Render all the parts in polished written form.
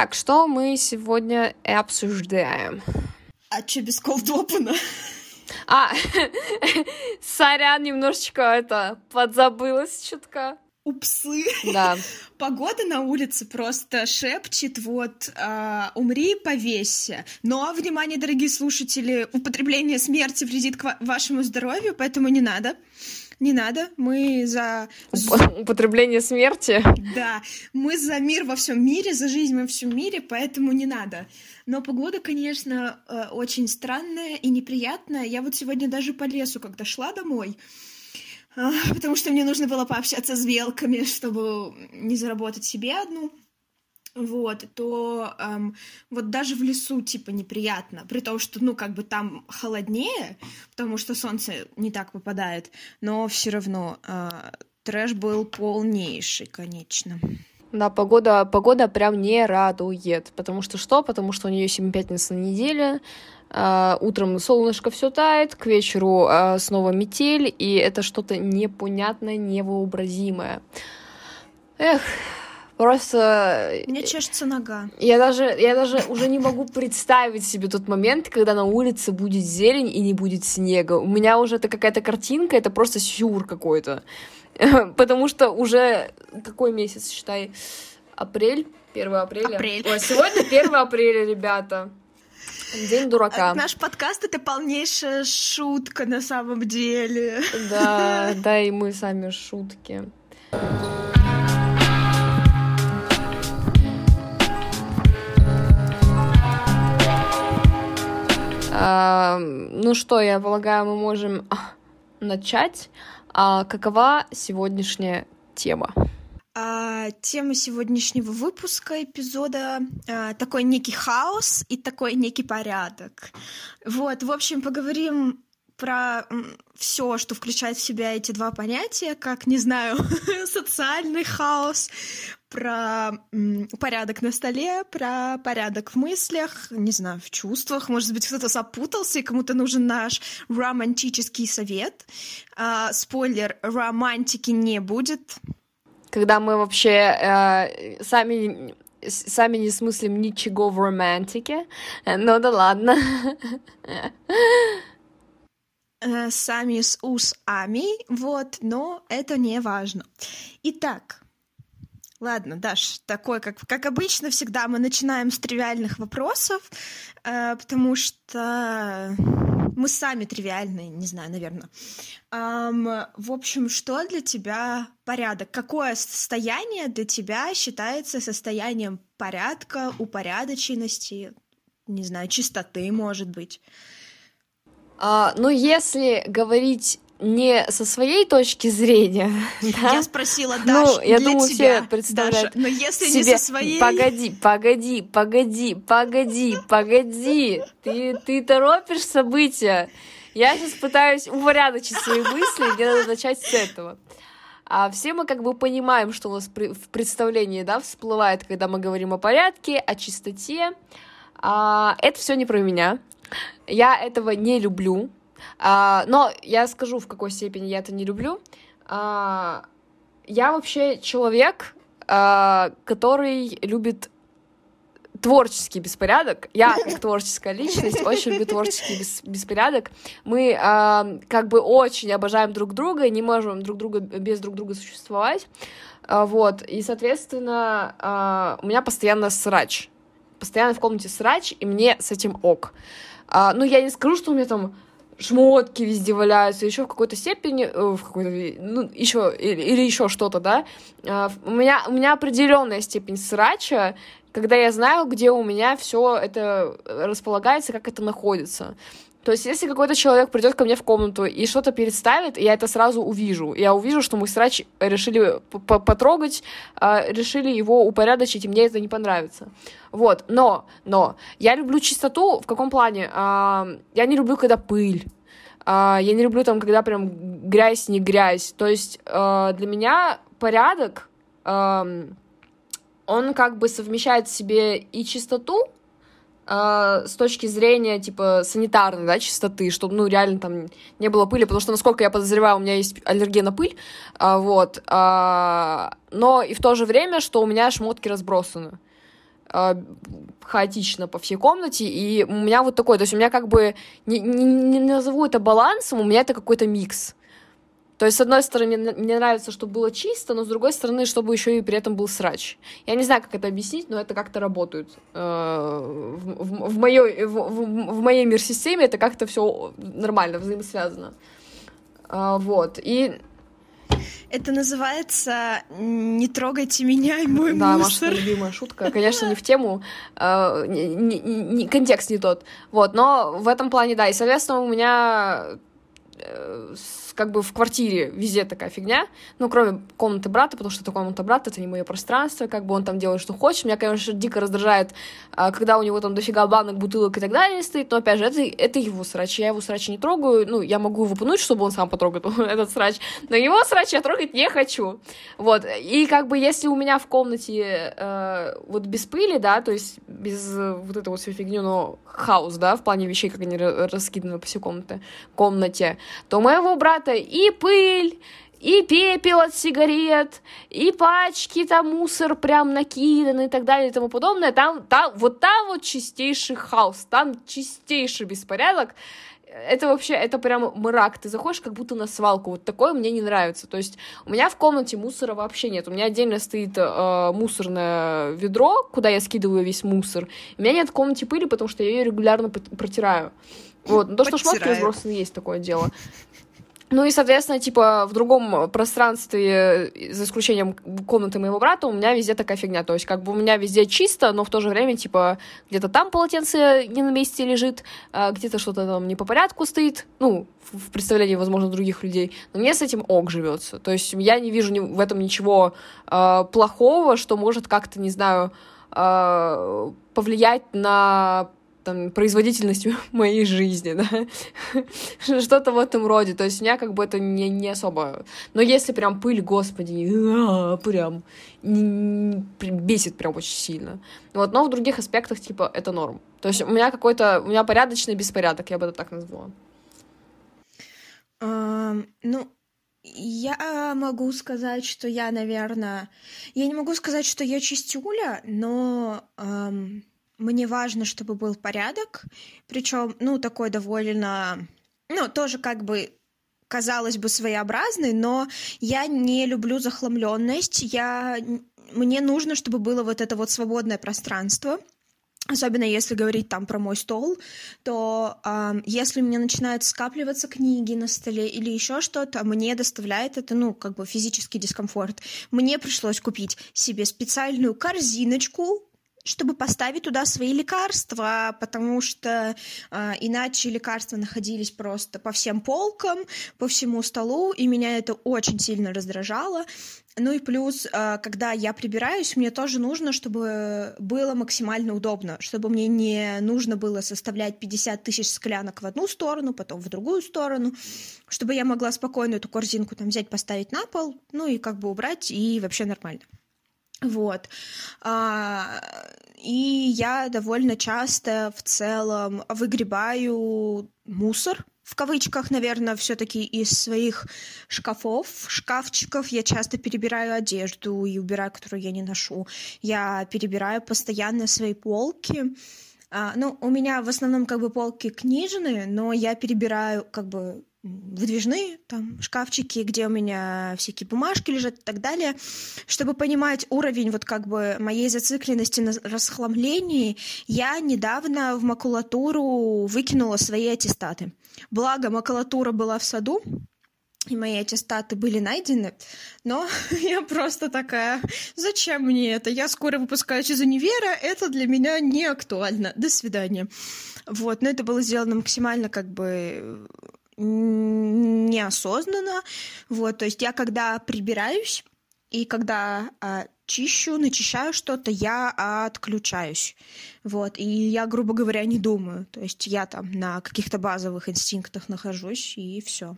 Так, что мы сегодня обсуждаем? А че без колдопана? Сорян, немножечко подзабылась чутка. Упсы. Да. Погода на улице просто шепчет, умри, повесься. Но, внимание, дорогие слушатели, употребление смерти вредит к вашему здоровью, поэтому не надо. Не надо, мы за... Употребление смерти? Да, мы за мир во всем мире, за жизнь во всем мире, поэтому не надо. Но погода, конечно, очень странная и неприятная. Я сегодня даже по лесу, когда шла домой, потому что мне нужно было пообщаться с белками, чтобы не заработать себе одну, даже в лесу, неприятно, при том, что, там холоднее, потому что солнце не так попадает, но все равно трэш был полнейший, конечно. Да, погода прям не радует, потому что у нее 7 пятниц на неделе, утром солнышко все тает, к вечеру снова метель, и это что-то непонятное, невообразимое. Эх... Просто... Мне чешется нога. Я даже уже не могу представить себе тот момент, когда на улице будет зелень и не будет снега. У меня уже это какая-то картинка, это просто сюр какой-то. Потому что уже... Какой месяц, считай? Апрель? 1 апреля? Апрель. Ой, сегодня 1 апреля, ребята. День дурака. Наш подкаст — это полнейшая шутка на самом деле. Да, и мы сами шутки. Ну что, я полагаю, мы можем начать. Какова сегодняшняя тема? Тема сегодняшнего выпуска, эпизода такой некий хаос и такой некий порядок. Поговорим про все, что включает в себя эти два понятия, социальный хаос, про порядок на столе, про порядок в мыслях, в чувствах. Может быть, кто-то запутался, и кому-то нужен наш романтический совет. Спойлер, романтики не будет. Когда мы вообще сами не смыслим ничего в романтике, но да ладно. Сами с усами, но это не важно. Итак, ладно, Даш, такой, как обычно, всегда мы начинаем с тривиальных вопросов, потому что мы сами тривиальные, не знаю, наверное. Что для тебя порядок? Какое состояние для тебя считается состоянием порядка, упорядоченности, не знаю, чистоты, может быть? Если говорить не со своей точки зрения... Да? Я спросила, Даш, я для думаю, тебя, все представляют Даша, но если себе... не со своей... Погоди, ты торопишь события. Я сейчас пытаюсь упорядочить свои мысли, мне надо начать с этого. А все мы понимаем, что у нас в представлении, да, всплывает, когда мы говорим о порядке, о чистоте. Это все не про меня. Я этого не люблю, но я скажу, в какой степени я это не люблю. Я вообще человек, который любит творческий беспорядок. Я, как творческая личность, очень люблю творческий беспорядок. Мы очень обожаем друг друга, не можем без друг друга существовать. И, соответственно, у меня постоянно срач. Постоянно в комнате срач, и мне с этим ок. Я не скажу, что у меня шмотки везде валяются, еще в какой-то степени, еще что-то, да. У меня определенная степень срача, когда я знаю, где у меня все это располагается, как это находится. То есть, если какой-то человек придет ко мне в комнату и что-то переставит, я это сразу увижу. Я увижу, что мы срач решили потрогать, решили его упорядочить, и мне это не понравится. Но я люблю чистоту в каком плане? Я не люблю, когда пыль. Я не люблю, когда прям грязь, не грязь. То есть, для меня порядок, он совмещает в себе и чистоту, с точки зрения, санитарной, да, чистоты, чтобы, реально не было пыли, потому что, насколько я подозреваю, у меня есть аллергия на пыль, но и в то же время, что у меня шмотки разбросаны. хаотично по всей комнате, и у меня вот такой, то есть у меня как бы, не назову это балансом, у меня это какой-то микс. То есть, с одной стороны, мне нравится, чтобы было чисто, но с другой стороны, чтобы еще и при этом был срач. Я не знаю, как это объяснить, но это как-то работает. В моей мир-системе это как-то все нормально, взаимосвязано. Вот, и... Это называется «Не трогайте меня и мой мусор». Да, Маша, любимая шутка. Конечно, не в тему, контекст не тот. Вот, но в этом плане, да. И, соответственно, у меня... как бы в квартире везде такая фигня, ну, кроме комнаты брата, потому что это комната брата, это не мое пространство, как бы он там делает, что хочет. Меня, конечно, дико раздражает, когда у него там дофига банок, бутылок и так далее стоит, но, опять же, это его срач, я его срач не трогаю, ну, я могу его пнуть, чтобы он сам потрогал этот срач, но его срач я трогать не хочу, вот, и как бы если у меня в комнате вот без пыли, да, то есть без вот этой вот всей фигни, но хаос, да, в плане вещей, как они раскиданы по всей комнате, то моего брата и пыль, и пепел от сигарет, и пачки, там мусор прям накидан и так далее и тому подобное. Там вот чистейший хаос, там чистейший беспорядок. Это вообще, это прям мрак. Ты заходишь как будто на свалку. Вот такое мне не нравится. То есть у меня в комнате мусора вообще нет. У меня отдельно стоит мусорное ведро, куда я скидываю весь мусор. У меня нет в комнате пыли, потому что я ее регулярно протираю. Вот, но то, что шмотки разбросаны, есть такое дело. Ну и, соответственно, типа, в другом пространстве, за исключением комнаты моего брата, у меня везде такая фигня. То есть, как бы у меня везде чисто, но в то же время, типа, где-то там полотенце не на месте лежит, где-то что-то там не по порядку стоит, ну, в представлении, возможно, других людей. Но мне с этим ок живется. То есть, я не вижу в этом ничего плохого, что может как-то, не знаю, повлиять на... Там, производительностью моей жизни, да, что-то в этом роде, то есть у меня как бы это не особо, но если прям пыль, господи, прям бесит прям очень сильно, вот, но в других аспектах, типа, это норм, то есть у меня какой-то, у меня порядочный беспорядок, я бы это так назвала. Ну, я могу сказать, что я, наверное, я не могу сказать, что я чистюля, но... Мне важно, чтобы был порядок, причем, ну, такой довольно, ну, тоже как бы, казалось бы, своеобразный, но я не люблю захламленность, мне нужно, чтобы было вот это вот свободное пространство, особенно если говорить там про мой стол, то если у меня начинают скапливаться книги на столе или еще что-то, мне доставляет это, ну, как бы физический дискомфорт. Мне пришлось купить себе специальную корзиночку, чтобы поставить туда свои лекарства, потому что иначе лекарства находились просто по всем полкам, по всему столу, и меня это очень сильно раздражало. Ну и плюс, когда я прибираюсь, мне тоже нужно, чтобы было максимально удобно, чтобы мне не нужно было составлять 50 тысяч склянок в одну сторону, потом в другую сторону, чтобы я могла спокойно эту корзинку там взять, поставить на пол, ну и как бы убрать, и вообще нормально. Вот, и я довольно часто в целом выгребаю мусор, в кавычках, наверное, все-таки из своих шкафчиков. Я часто перебираю одежду и убираю, которую я не ношу, я перебираю постоянно свои полки. Ну, у меня в основном как бы полки книжные, но я перебираю как бы выдвижные там шкафчики, где у меня всякие бумажки лежат и так далее, чтобы понимать уровень вот как бы моей зацикленности на расхламлении. Я недавно в макулатуру выкинула свои аттестаты. Благо, макулатура была в саду, и мои аттестаты были найдены, но я просто такая, зачем мне это? Я скоро выпускаюсь из универа, это для меня не актуально. До свидания. Вот, но это было сделано максимально как бы... неосознанно, вот, то есть я когда прибираюсь и когда начищаю что-то, я отключаюсь, вот, и я, грубо говоря, не думаю, то есть я там на каких-то базовых инстинктах нахожусь, и все.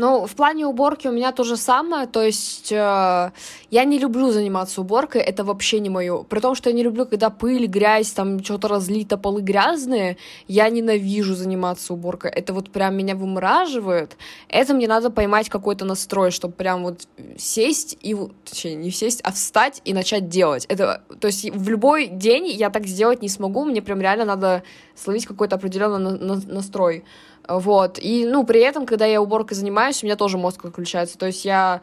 Ну, в плане уборки у меня то же самое, то есть я не люблю заниматься уборкой, это вообще не моё. При том, что я не люблю, когда пыль, грязь, там что-то разлито, полы грязные, я ненавижу заниматься уборкой. Это вот прям меня вымораживает. Это мне надо поймать какой-то настрой, чтобы прям вот сесть и... Точнее, не сесть, а встать и начать делать. Это, то есть в любой день я так сделать не смогу, мне прям реально надо словить какой-то определенный настрой. Вот, и, ну, при этом, когда я уборкой занимаюсь, у меня тоже мозг отключается, то есть я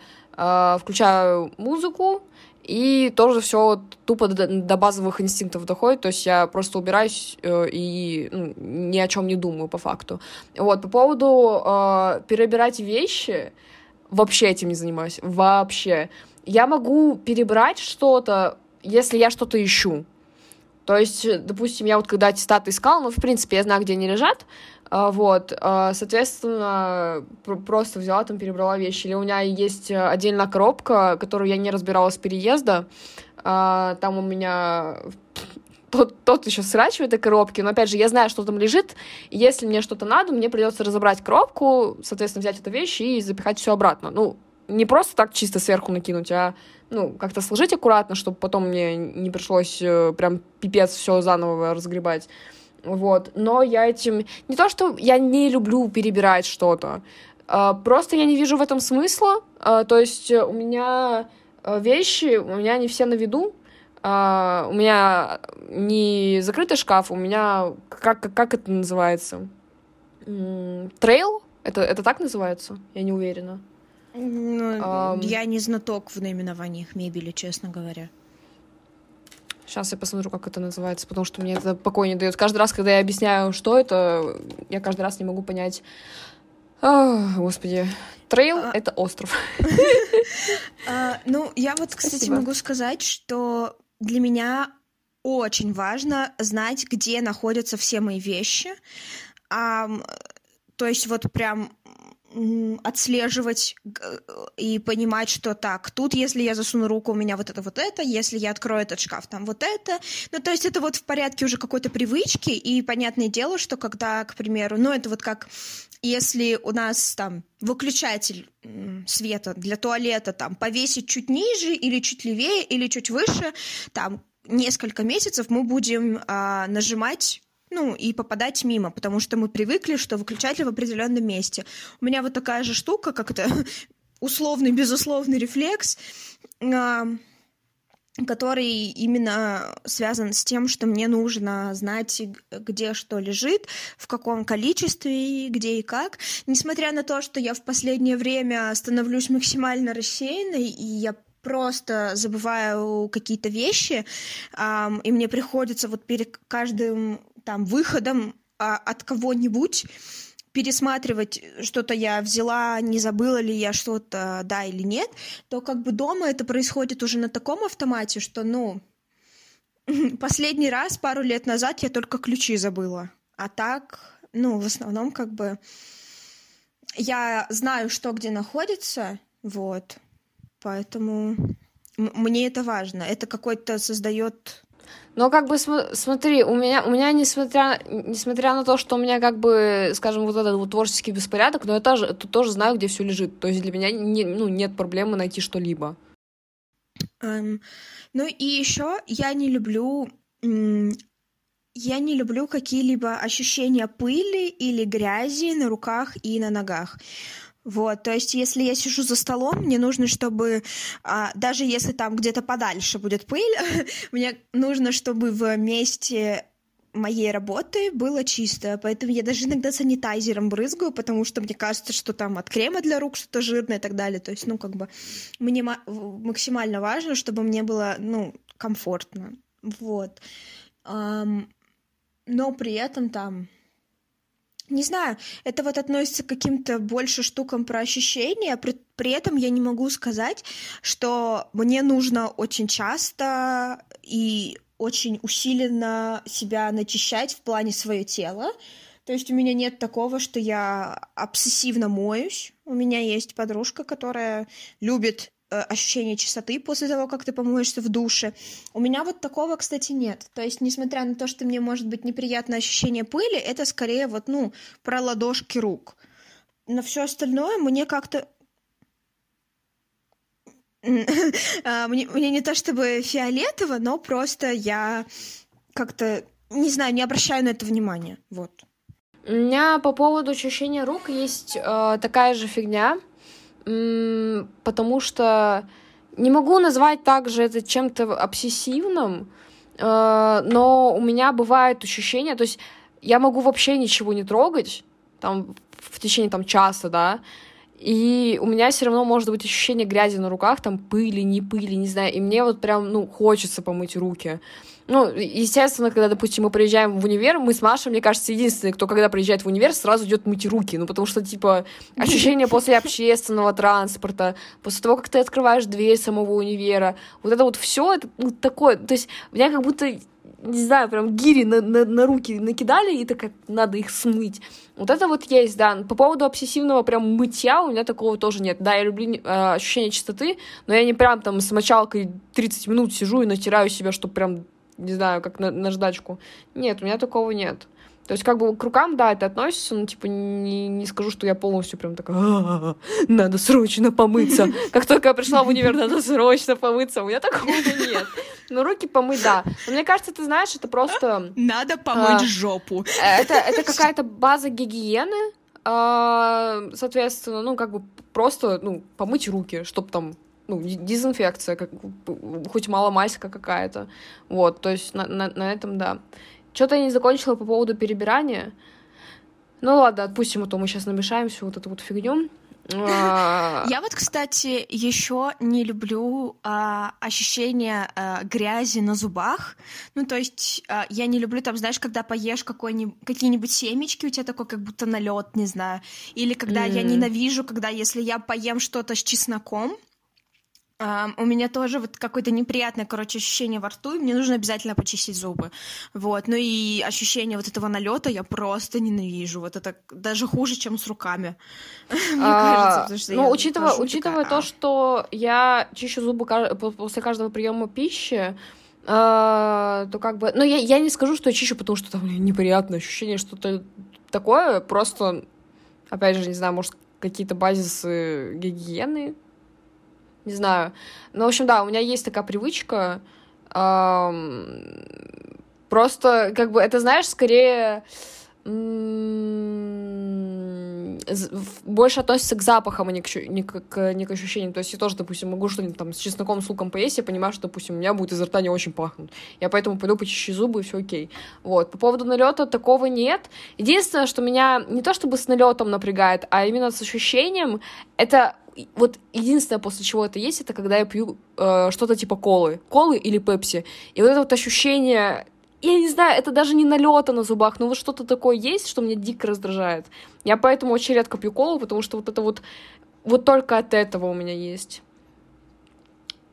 включаю музыку, и тоже все тупо до базовых инстинктов доходит, то есть я просто убираюсь и ни о чем не думаю, по факту. Вот, по поводу перебирать вещи, вообще этим не занимаюсь, вообще. Я могу перебрать что-то, если я что-то ищу. То есть, допустим, я вот когда аттестаты искала, ну, в принципе, я знаю, где они лежат, вот, соответственно, просто взяла, там, перебрала вещи. Или у меня есть отдельная коробка, которую я не разбирала с переезда, там у меня тот еще срач в этой коробке, но, опять же, я знаю, что там лежит, и если мне что-то надо, мне придется разобрать коробку, соответственно, взять эту вещь и запихать все обратно, ну, не просто так чисто сверху накинуть, а, ну, как-то сложить аккуратно, чтобы потом мне не пришлось прям пипец все заново разгребать, вот. Но я этим... Не то, что я не люблю перебирать что-то, просто я не вижу в этом смысла, то есть у меня вещи, у меня не все на виду, у меня не закрытый шкаф, у меня... Как это называется? Трейл? Это так называется? Я не уверена. Ну, я не знаток в наименованиях мебели, честно говоря. Сейчас я посмотрю, как это называется, потому что мне это покоя не дает. Каждый раз, когда я объясняю, что это, я каждый раз не могу понять. О, господи. Трейл — это остров. Ну, я вот, кстати, могу сказать, что для меня очень важно знать, где находятся все мои вещи. То есть вот прям... отслеживать и понимать, что так, тут, если я засуну руку, у меня вот это, если я открою этот шкаф, там вот это. Ну, то есть это вот в порядке уже какой-то привычки, и понятное дело, что когда, к примеру, ну, это вот как если у нас там выключатель света для туалета там повесить чуть ниже или чуть левее или чуть выше, там несколько месяцев мы будем нажимать, ну, и попадать мимо, потому что мы привыкли, что выключатель в определенном месте. У меня вот такая же штука, как это условный, безусловный рефлекс, который именно связан с тем, что мне нужно знать, где что лежит, в каком количестве, где и как. Несмотря на то, что я в последнее время становлюсь максимально рассеянной, и я просто забываю какие-то вещи, и мне приходится вот перед каждым там выходом от кого-нибудь пересматривать, что-то я взяла, не забыла ли я что-то, да или нет, то как бы дома это происходит уже на таком автомате, что, ну, последний раз пару лет назад я только ключи забыла. А так, ну, в основном как бы я знаю, что где находится, вот, поэтому мне это важно. Это какой-то создает... Но как бы смотри, у меня несмотря на то, что у меня как бы, скажем, вот этот вот творческий беспорядок, но я тоже знаю, где все лежит. То есть для меня нет проблемы найти что-либо. Ну и еще я не люблю какие-либо ощущения пыли или грязи на руках и на ногах. Вот, то есть если я сижу за столом, мне нужно, чтобы, даже если там где-то подальше будет пыль, мне нужно, чтобы в месте моей работы было чисто, поэтому я даже иногда санитайзером брызгаю, потому что мне кажется, что там от крема для рук что-то жирное и так далее, то есть, ну, как бы, мне максимально важно, чтобы мне было, ну, комфортно, вот, но при этом там... Не знаю, это вот относится к каким-то больше штукам про ощущения, при этом я не могу сказать, что мне нужно очень часто и очень усиленно себя начищать в плане своего тела, то есть у меня нет такого, что я обсессивно моюсь, у меня есть подружка, которая любит ощущение чистоты после того, как ты помоешься в душе. У меня вот такого, кстати, нет. То есть, несмотря на то, что мне может быть неприятное ощущение пыли, это скорее вот, ну, про ладошки рук. на все остальное мне как-то... Мне не то чтобы фиолетово, но просто я как-то, не знаю, не обращаю на это внимания. Вот. У меня по поводу ощущения рук есть такая же фигня, потому что не могу назвать также это чем-то обсессивным, но у меня бывает ощущение, то есть я могу вообще ничего не трогать там, в течение там, часа, да, и у меня все равно может быть ощущение грязи на руках, там пыли, не знаю, и мне вот прям, хочется помыть руки. Естественно, когда, допустим, мы приезжаем в универ, мы с Машей, мне кажется, единственные, кто, когда приезжает в универ, сразу идет мыть руки, потому что, ощущение после общественного транспорта, после того, как ты открываешь дверь самого универа, вот это вот все, это такое, то есть у меня как будто... не знаю, прям гири на руки накидали, и так как надо их смыть. Вот это вот есть, да. По поводу обсессивного прям мытья у меня такого тоже нет. Да, я люблю ощущение чистоты, но я не прям там с мочалкой 30 минут сижу и натираю себя, чтобы прям, не знаю, как наждачку. Нет, у меня такого нет. То есть как бы к рукам, да, это относится, но не скажу, что я полностью прям такая, надо срочно помыться. Как только я пришла в универ, надо срочно помыться. У меня такого нет. Но руки помыть, да. Но мне кажется, ты знаешь, это просто... Надо помыть жопу. Это какая-то база гигиены, соответственно, просто помыть руки, чтобы там... дезинфекция, хоть маломальская какая-то. Вот, то есть на этом, да. Что-то я не закончила по поводу перебирания. Ладно, отпустим, а то мы сейчас намешаем всю вот эту вот фигню. Я вот, кстати, еще не люблю ощущение грязи на зубах. То есть я не люблю, там, знаешь, когда поешь какие-нибудь семечки, у тебя такой как будто налет, не знаю. Или когда я ненавижу, когда если я поем что-то с чесноком, у меня тоже вот какое-то неприятное, ощущение во рту, и мне нужно обязательно почистить зубы. Вот. И ощущение вот этого налета я просто ненавижу. Вот это даже хуже, чем с руками. Мне кажется, потому что учитывая то, что я чищу зубы после каждого приема пищи, то как бы... я не скажу, что я чищу, потому что там неприятное ощущение, что-то такое. Просто, опять же, не знаю, может, какие-то базисы гигиены... Не знаю. В общем, да, у меня есть такая привычка. Просто, это, знаешь, скорее... больше относится к запахам, а не к ощущениям. То есть я тоже, допустим, могу что-нибудь там с чесноком, с луком поесть, я понимаю, что, допустим, у меня будет изо рта не очень пахнуть. Я поэтому пойду почищу зубы, и все окей. Вот. По поводу налета такого нет. Единственное, что меня не то чтобы с налетом напрягает, а именно с ощущением, это... Вот единственное, после чего это есть, это когда я пью что-то типа колы или пепси. И вот это вот ощущение... Я не знаю, это даже не налета на зубах, но вот что-то такое есть, что меня дико раздражает. Я поэтому очень редко пью колу, потому что вот это вот... Вот только от этого у меня есть.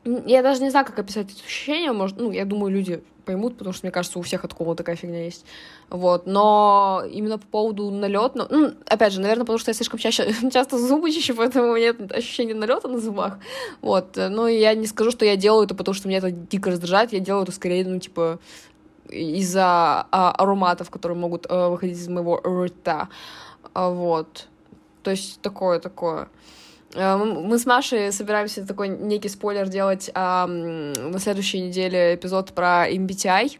Я даже не знаю, как описать это ощущение. Может, я думаю, люди поймут, потому что, мне кажется, у всех от колы такая фигня есть. Вот, но именно по поводу налета... Опять же, наверное, потому что я слишком часто зубы чищу, поэтому у меня ощущение налета на зубах. Вот, но я не скажу, что я делаю это, потому что меня это дико раздражает. Я делаю это скорее, из-за ароматов, которые могут выходить из моего рта. Вот. То есть такое. Мы с Машей собираемся такой некий спойлер делать на следующей неделе эпизод про MBTI,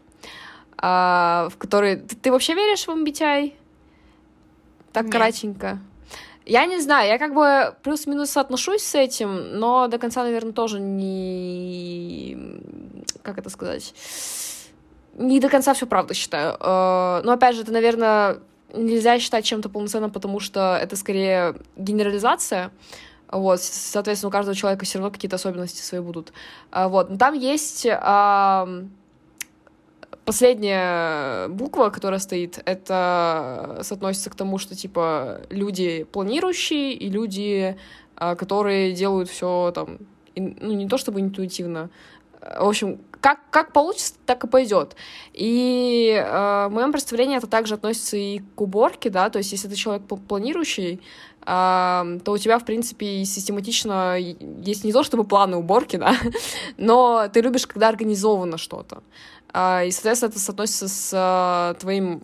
в который... Ты вообще веришь в MBTI? Так, кратенько. Я не знаю, я плюс-минус соотношусь с этим, но до конца, наверное, тоже не... Как это сказать... Не до конца всю правду считаю. Но, опять же, это, наверное, нельзя считать чем-то полноценным, потому что это скорее генерализация. Вот, соответственно, у каждого человека все равно какие-то особенности свои будут. Вот, но там есть последняя буква, которая стоит, это соотносится к тому, что, люди планирующие и люди, которые делают все там, не то чтобы интуитивно, в общем, как получится, так и пойдет. И в моем представлении это также относится и к уборке, да, то есть если ты человек планирующий, то у тебя, в принципе, систематично есть не то чтобы планы уборки, да, но ты любишь, когда организовано что-то. И, соответственно, это соотносится с твоим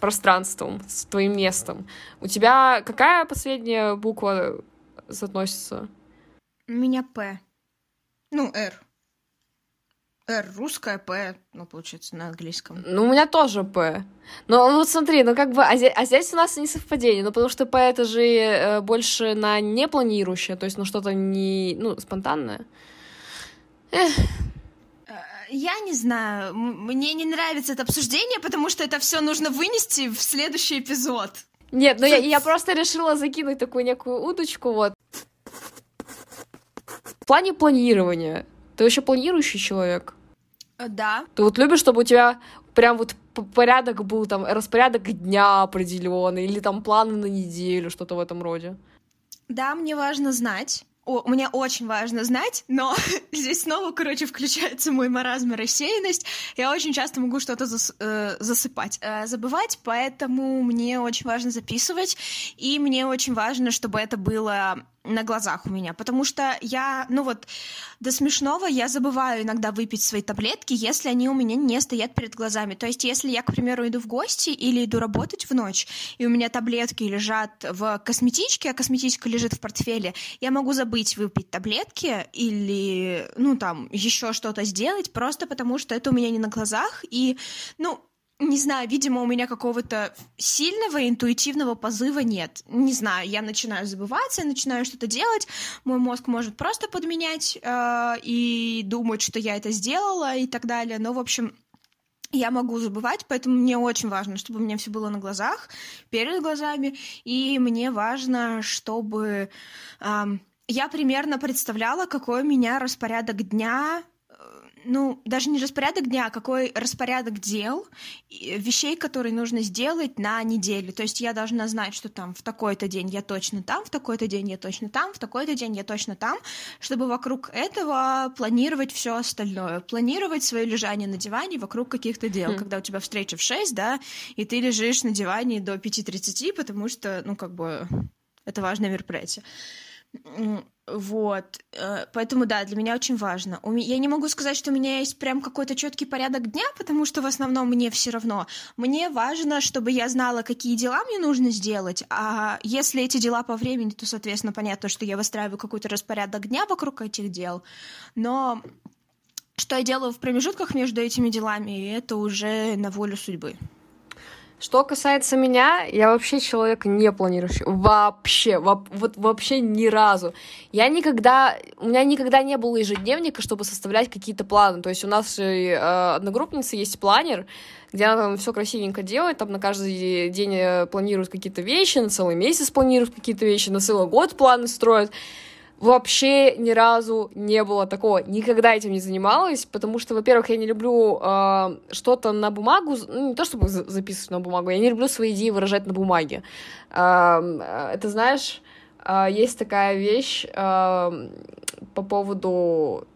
пространством, с твоим местом. У тебя какая последняя буква соотносится? У меня П. Ну, Р. Р русская, П, ну, получается, на английском. Ну, у меня тоже П. Ну, вот смотри, ну, как бы, здесь у нас не совпадение, ну, потому что П это же больше на непланирующее, то есть, ну, что-то не, ну, спонтанное. Эх. Я не знаю, мне не нравится это обсуждение, потому что это все нужно вынести в следующий эпизод. Нет, ну, я просто решила закинуть такую некую удочку, вот. В плане планирования. Ты вообще планирующий человек? Да. Ты вот любишь, чтобы у тебя прям вот порядок был, там, распорядок дня определенный, или там планы на неделю, что-то в этом роде? Да, мне важно знать. Мне очень важно знать, но здесь снова, короче, включается мой маразм и рассеянность. Я очень часто могу что-то забывать, поэтому мне очень важно записывать, и мне очень важно, чтобы это было на глазах у меня, потому что я, ну вот, до смешного я забываю иногда выпить свои таблетки, если они у меня не стоят перед глазами. То есть, если я, к примеру, иду в гости или иду работать в ночь, и у меня таблетки лежат в косметичке, а косметичка лежит в портфеле, я могу забыть выпить таблетки или, ну, там, еще что-то сделать, просто потому что это у меня не на глазах, и, ну, не знаю, видимо, у меня какого-то сильного интуитивного позыва нет. Не знаю, я начинаю забываться, я начинаю что-то делать, мой мозг может просто подменять и думать, что я это сделала и так далее. Но, в общем, я могу забывать, поэтому мне очень важно, чтобы у меня все было на глазах, перед глазами, и мне важно, чтобы я примерно представляла, какой у меня распорядок дня. Ну, даже не распорядок дня, а какой распорядок дел, вещей, которые нужно сделать на неделю. То есть я должна знать, что там в такой-то день я точно там, в такой-то день я точно там, в такой-то день я точно там, чтобы вокруг этого планировать все остальное. Планировать свое лежание на диване вокруг каких-то дел. Когда у тебя встреча в 6, да, и ты лежишь на диване до 5:30, потому что, ну, как бы, это важное мероприятие. Вот, поэтому, да, для меня очень важно. Я не могу сказать, что у меня есть прям какой-то четкий порядок дня, потому что в основном мне все равно. Мне важно, чтобы я знала, какие дела мне нужно сделать, а если эти дела по времени, то, соответственно, понятно, что я выстраиваю какой-то распорядок дня вокруг этих дел, но что я делаю в промежутках между этими делами, это уже на волю судьбы. Что касается меня, я вообще человек не планирующий. Вообще, вот вообще ни разу. У меня никогда не было ежедневника, чтобы составлять какие-то планы. То есть у нас одногруппницы есть планер, где она там все красивенько делает, там на каждый день планирует какие-то вещи, на целый месяц планирует какие-то вещи, на целый год планы строит. Вообще ни разу не было такого. Никогда этим не занималась, потому что, во-первых, я не люблю что-то на бумагу, ну, не то чтобы записывать на бумагу, я не люблю свои идеи выражать на бумаге. Это, знаешь, есть такая вещь по поводу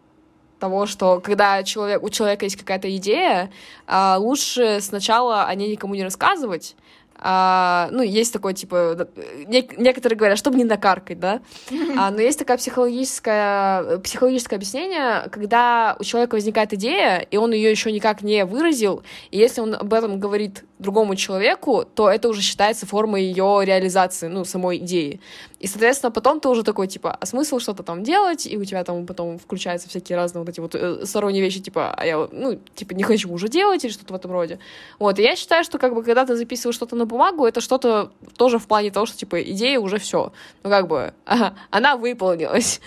того, что когда у человека есть какая-то идея, лучше сначала о ней никому не рассказывать. Ну, есть такое, типа, некоторые говорят, чтобы не накаркать, да, но есть такое психологическое объяснение, когда у человека возникает идея, и он ее еще никак не выразил, и если он об этом говорит другому человеку, то это уже считается формой ее реализации, ну, самой идеи, и, соответственно, потом ты уже такой, типа, а смысл что-то там делать, и у тебя там потом включаются всякие разные вот эти вот сторонние вещи, типа, а я, ну, типа, не хочу уже делать, или что-то в этом роде, вот, и я считаю, что, как бы, когда ты записываешь что-то на бумагу, это что-то тоже в плане того, что, типа, идея уже все, ну, как бы, она выполнилась,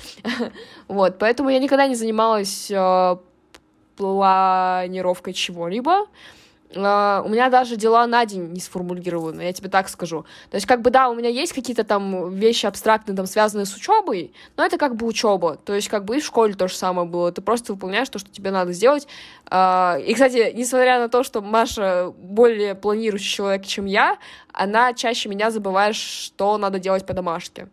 вот, поэтому я никогда не занималась планировкой чего-либо, у меня даже дела на день не сформулированы, я тебе так скажу, то есть, как бы, да, у меня есть какие-то там вещи абстрактные, там, связанные с учебой, но это, как бы, учеба, то есть, как бы, и в школе то же самое было, ты просто выполняешь то, что тебе надо сделать, и, кстати, несмотря на то, что Маша более планирующий человек, чем я, она чаще меня забывает, что надо делать по домашке.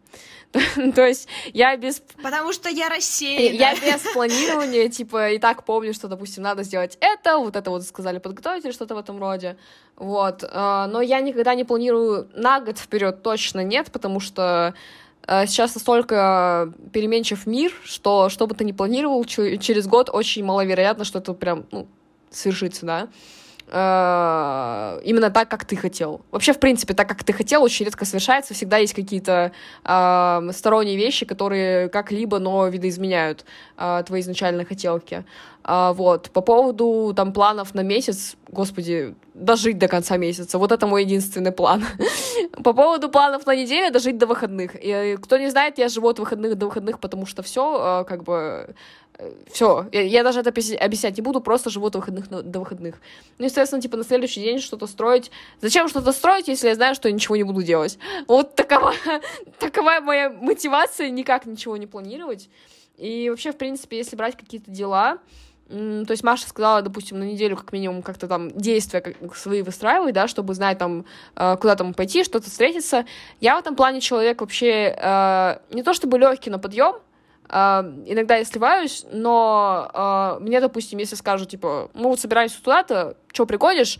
То есть я без... Потому что я рассеяна. Я без планирования, типа, и так помню, что, допустим, надо сделать это вот сказали подготовить или что-то в этом роде. Вот. Но я никогда не планирую на год вперед, точно нет, потому что сейчас настолько переменчив мир, что, что бы ты ни планировал, через год очень маловероятно, что это прям, ну, свершится, да. именно так, как ты хотел. Вообще, в принципе, так, как ты хотел, очень редко совершается. Всегда есть какие-то сторонние вещи, которые как-либо, но видоизменяют твои изначальные хотелки. Вот. По поводу там планов на месяц, господи, дожить до конца месяца. Вот это мой единственный план. По поводу планов на неделю, дожить до выходных. И, кто не знает, я живу от выходных до выходных, потому что все, как бы... Все, я даже это объяснять не буду, просто живу от выходных до выходных. Ну и, соответственно, типа на следующий день что-то строить. Зачем что-то строить, если я знаю, что я ничего не буду делать? Вот такова моя мотивация, никак ничего не планировать. И вообще, в принципе, если брать какие-то дела, то есть Маша сказала, допустим, на неделю как минимум как-то там действия свои выстраивать, да, чтобы знать там, куда там пойти, что-то встретиться. Я в этом плане человек вообще не то чтобы легкий на подъем, иногда я сливаюсь, но мне, допустим, если скажут, типа, мы вот собираемся туда-то, что, приходишь?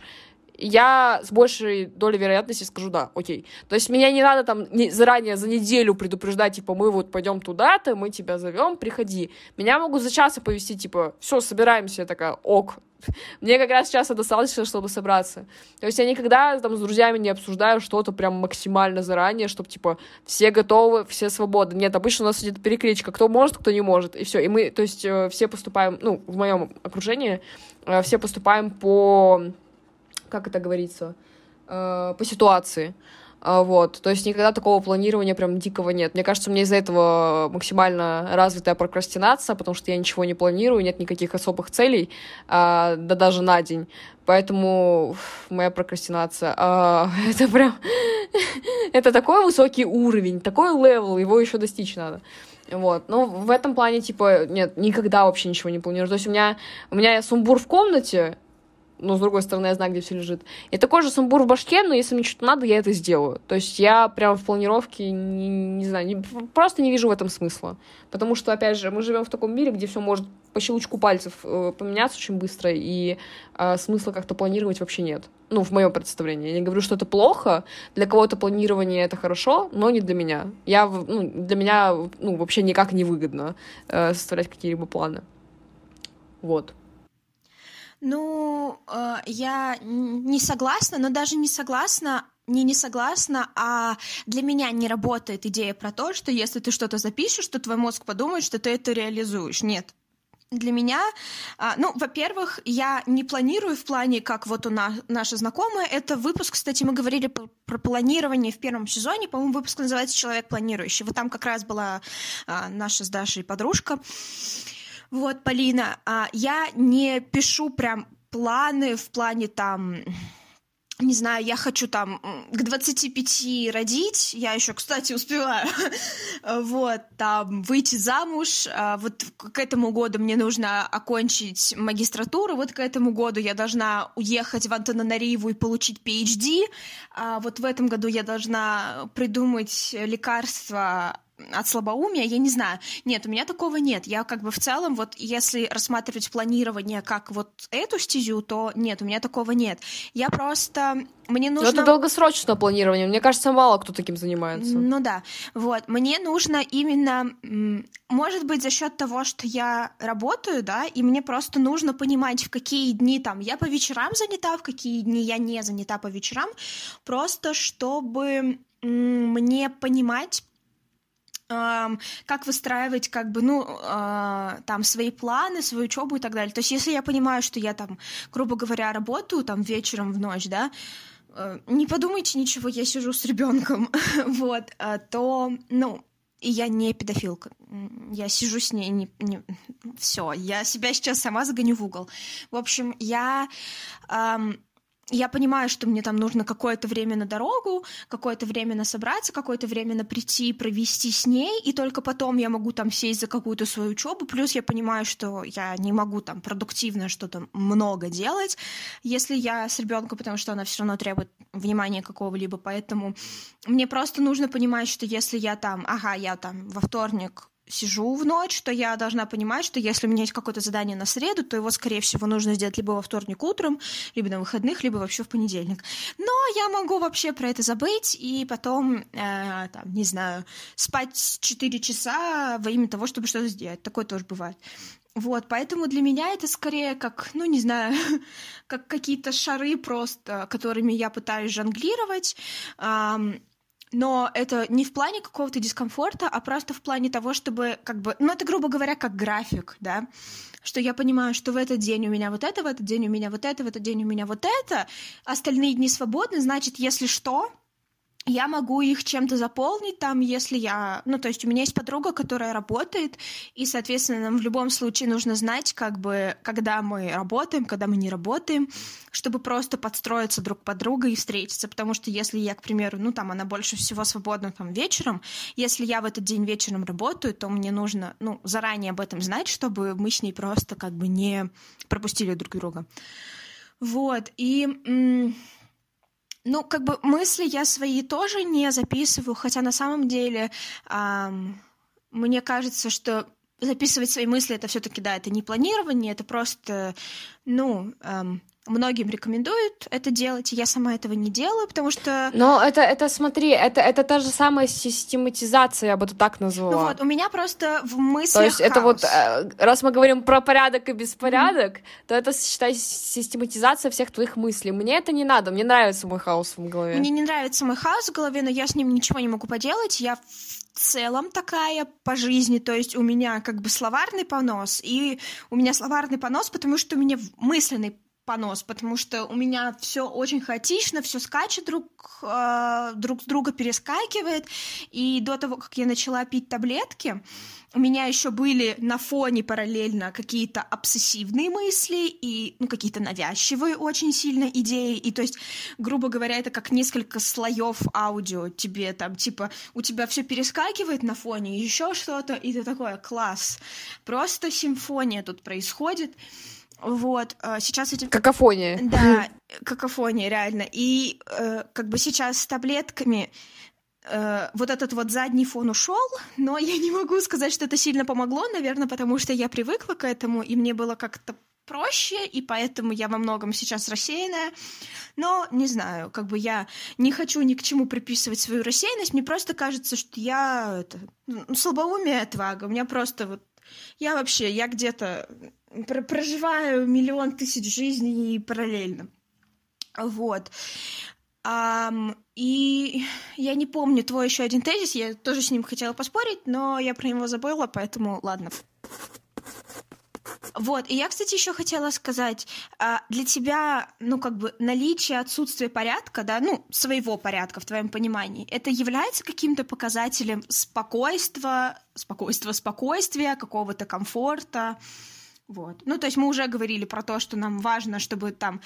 Я с большей долей вероятности скажу да, окей. То есть меня не надо там заранее за неделю предупреждать, типа, мы вот пойдем туда-то, мы тебя зовем, приходи. Меня могут за час оповести, типа, все, собираемся, я такая, ок. Мне как раз сейчас достаточно, чтобы собраться. То есть я никогда там с друзьями не обсуждаю что-то прям максимально заранее, чтобы, типа, все готовы, все свободны. Нет, обычно у нас идет перекличка, кто может, кто не может, и все. И мы, то есть, все поступаем, ну, в моем окружении, все поступаем по... как это говорится, по ситуации, вот, то есть никогда такого планирования прям дикого нет, мне кажется, у меня из-за этого максимально развитая прокрастинация, потому что я ничего не планирую, нет никаких особых целей, да даже на день, поэтому моя прокрастинация, это прям, это такой высокий уровень, такой левел, его еще достичь надо. Вот, ну, в этом плане, типа, нет, никогда вообще ничего не планирую, то есть у меня сумбур в комнате. Но, с другой стороны, я знаю, где все лежит. И такой же сумбур в башке, но если мне что-то надо, я это сделаю. То есть я прям в планировке, не знаю, просто не вижу в этом смысла. Потому что, опять же, мы живем в таком мире, где все может по щелчку пальцев поменяться очень быстро, и смысла как-то планировать вообще нет. Ну, в моем представлении. Я не говорю, что это плохо. Для кого-то планирование это хорошо, но не для меня. Для меня вообще никак не выгодно составлять какие-либо планы. Вот. Ну, я не согласна, но даже не согласна, а для меня не работает идея про то, что если ты что-то запишешь, то твой мозг подумает, что ты это реализуешь. Нет. Для меня, во-первых, я не планирую в плане, как вот у нас наши знакомые. Это выпуск, кстати, мы говорили про планирование в первом сезоне. По-моему, выпуск называется «Человек планирующий». Вот там как раз была наша с Дашей подружка. Вот, Полина, я не пишу прям планы в плане там, не знаю, я хочу там к 25 родить, я еще, кстати, успеваю, вот, там, выйти замуж, вот к этому году мне нужно окончить магистратуру, вот к этому году я должна уехать в Антананариву и получить PhD, вот в этом году я должна придумать лекарство от слабоумия, я не знаю. Нет, у меня такого нет. Я как бы в целом, вот если рассматривать планирование как вот эту стезю, то нет, у меня такого нет. Я просто... Мне нужно... Но это долгосрочное планирование. Мне кажется, мало кто таким занимается. Ну да. Вот. Мне нужно именно... Может быть, за счет того, что я работаю, да, и мне просто нужно понимать, в какие дни там я по вечерам занята, в какие дни я не занята по вечерам, просто чтобы мне понимать, как выстраивать как бы, там свои планы, свою учебу и так далее. То есть если я понимаю, что я там, грубо говоря, работаю там вечером в ночь, да, не подумайте ничего, я сижу с ребенком, вот, то, и я не педофилка, я сижу с ней, все, я себя сейчас сама загоню в угол. В общем, я понимаю, что мне там нужно какое-то время на дорогу, какое-то время на собраться, какое-то время на прийти, провести с ней, и только потом я могу там сесть за какую-то свою учебу. Плюс я понимаю, что я не могу там продуктивно что-то много делать, если я с ребенком, потому что она все равно требует внимания какого-либо. Поэтому мне просто нужно понимать, что если я там, я там во вторник сижу в ночь, то я должна понимать, что если у меня есть какое-то задание на среду, то его, скорее всего, нужно сделать либо во вторник утром, либо на выходных, либо вообще в понедельник. Но я могу вообще про это забыть и потом, там, не знаю, спать 4 часа во имя того, чтобы что-то сделать. Такое тоже бывает. Вот, поэтому для меня это скорее как, ну, не знаю, как какие-то шары просто, которыми я пытаюсь жонглировать, но это не в плане какого-то дискомфорта, а просто в плане того, чтобы как бы... Ну, это, грубо говоря, как график, да? Что я понимаю, что в этот день у меня вот это, в этот день у меня вот это, в этот день у меня вот это. Остальные дни свободны, значит, если что, я могу их чем-то заполнить там, если я... Ну, то есть у меня есть подруга, которая работает, и, соответственно, нам в любом случае нужно знать, как бы, когда мы работаем, когда мы не работаем, чтобы просто подстроиться друг под друга и встретиться, потому что если я, к примеру, ну, там, она больше всего свободна там вечером, если я в этот день вечером работаю, то мне нужно, ну, заранее об этом знать, чтобы мы с ней просто как бы не пропустили друг друга. Вот, и... Ну, как бы мысли я свои тоже не записываю, хотя на самом деле мне кажется, что записывать свои мысли — это все-таки, да, это не планирование, это просто, ну, многим рекомендуют это делать, и я сама этого не делаю, потому что... Но это смотри, это та же самая систематизация, я бы это так назвала. Ну вот, у меня просто в мыслях хаос. То есть хаос. Это вот, раз мы говорим про порядок и беспорядок, то это, считай, систематизация всех твоих мыслей. Мне это не надо, мне нравится мой хаос в голове. Мне не нравится мой хаос в голове, но я с ним ничего не могу поделать, я... В целом такая по жизни, то есть у меня как бы словарный понос, и у меня словарный понос, потому что у меня мысленный понос, потому что у меня все очень хаотично, все скачет друг с друга, перескакивает, и до того, как я начала пить таблетки, у меня еще были на фоне параллельно какие-то обсессивные мысли и, ну, какие-то навязчивые очень сильно идеи. И то есть, грубо говоря, это как несколько слоев аудио тебе там, типа, у тебя все перескакивает на фоне, еще что-то, и ты такой, класс, просто симфония тут происходит. Вот, сейчас этим... Какофония. Да, какофония, реально. И как бы сейчас с таблетками... вот этот вот задний фон ушел, но я не могу сказать, что это сильно помогло, наверное, потому что я привыкла к этому, и мне было как-то проще, и поэтому я во многом сейчас рассеянная, но не знаю, как бы я не хочу ни к чему приписывать свою рассеянность, мне просто кажется, что я слабоумие, отвага, у меня просто вот я где-то проживаю 1 000 000 жизней параллельно, вот. И я не помню твой еще один тезис, я тоже с ним хотела поспорить, но я про него забыла, поэтому ладно. Вот, и я, кстати, еще хотела сказать, для тебя, ну, как бы, наличие, отсутствие порядка, да, ну, своего порядка в твоем понимании, это является каким-то показателем спокойствия, какого-то комфорта, вот. Ну, то есть мы уже говорили про то, что нам важно, чтобы там...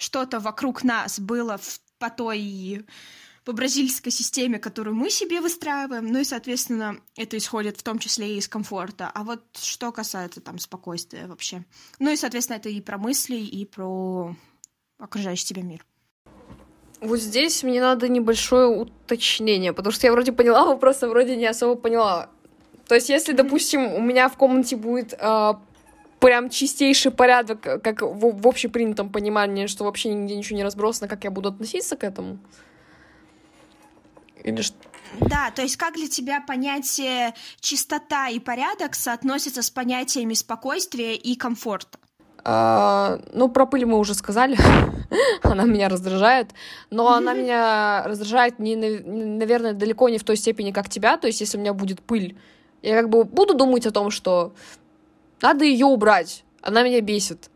что-то вокруг нас было по той, по бразильской системе, которую мы себе выстраиваем, ну и, соответственно, это исходит в том числе и из комфорта. А вот что касается там спокойствия вообще. Ну и, соответственно, это и про мысли, и про окружающий тебя мир. Вот здесь мне надо небольшое уточнение, потому что я вроде поняла вопрос, а вроде не особо поняла. То есть, если, допустим, у меня в комнате будет... прям чистейший порядок, как в общепринятом понимании, что вообще нигде ничего не разбросано, как я буду относиться к этому? Или что? Да, то есть как для тебя понятие чистота и порядок соотносятся с понятиями спокойствия и комфорта? Ну, про пыль мы уже сказали, она меня раздражает, но она меня раздражает, наверное, далеко не в той степени, как тебя, то есть если у меня будет пыль, я как бы буду думать о том, что... Надо ее убрать, она меня бесит.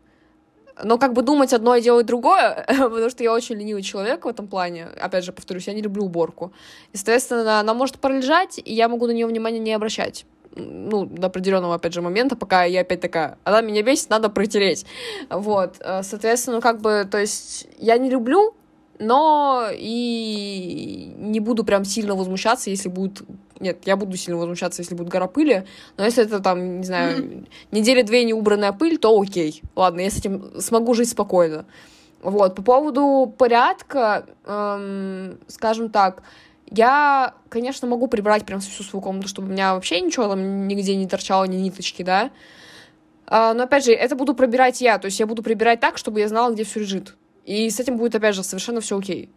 Но как бы думать одно и делать другое, потому что я очень ленивый человек в этом плане. Опять же, повторюсь, я не люблю уборку. И, соответственно, она может пролежать, и я могу на нее внимания не обращать. Ну, до определенного, опять же, момента, пока я опять такая, она меня бесит, надо протереть. Вот, соответственно, как бы, то есть, я не люблю, но и не буду прям сильно возмущаться, если будет... Нет, я буду сильно возмущаться, если будет гора пыли, но если это там, не знаю, недели-две не убранная пыль, то окей. Ладно, я с этим смогу жить спокойно. Вот, по поводу порядка, скажем так, Я, конечно, могу прибрать прям всю свою комнату, чтобы у меня вообще ничего там нигде не торчало, ни ниточки, да. Но, опять же, это буду пробирать я. То есть я буду прибирать так, чтобы я знала, где все лежит. И с этим будет, опять же, совершенно все окей.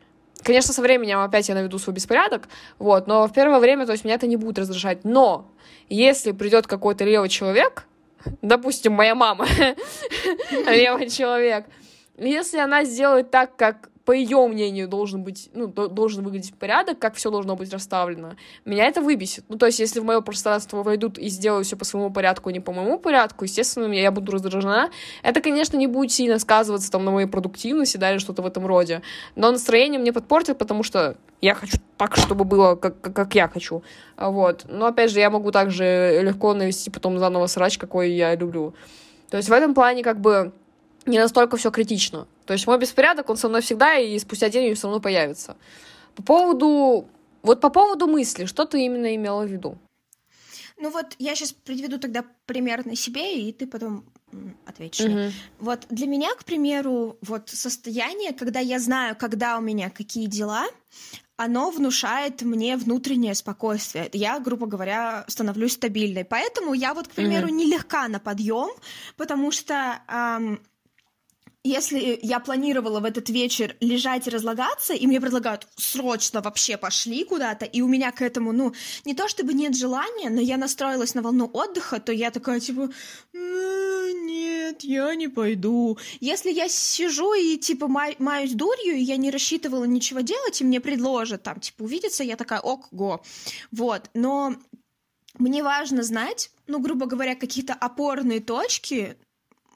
Конечно, со временем опять я наведу свой беспорядок, вот, но в первое время, то есть, меня это не будет раздражать. Но если придет какой-то левый человек, допустим, моя мама, левый человек, если она сделает так, как, по ее мнению, должен быть, ну, должен выглядеть порядок, как все должно быть расставлено, меня это выбесит. Ну, то есть, если в мое пространство войдут и сделают все по своему порядку, а не по моему порядку, естественно, я буду раздражена. Это, конечно, не будет сильно сказываться там на моей продуктивности, да, или что-то в этом роде, но настроение мне подпортит, потому что я хочу так, чтобы было, как я хочу. Вот. Но, опять же, я могу также легко навести потом заново срач, какой я люблю. То есть, в этом плане, как бы, не настолько все критично. То есть мой беспорядок, он со мной всегда, и спустя день он со мной появится. По поводу мысли, что ты именно имела в виду? Ну вот я сейчас приведу тогда пример на себе, и ты потом ответишь. Угу. Вот для меня, к примеру, вот состояние, когда я знаю, когда у меня какие дела, оно внушает мне внутреннее спокойствие. Я, грубо говоря, становлюсь стабильной. Поэтому я вот, к примеру, нелегка на подъем, потому что... Если я планировала в этот вечер лежать и разлагаться, и мне предлагают срочно вообще пошли куда-то, и у меня к этому, ну, не то чтобы нет желания, но я настроилась на волну отдыха, то я такая, типа, нет, я не пойду. Если я сижу и, типа, маюсь дурью, и я не рассчитывала ничего делать, и мне предложат там, типа, увидеться, я такая, ок-го. Вот, но мне важно знать, ну, грубо говоря, какие-то опорные точки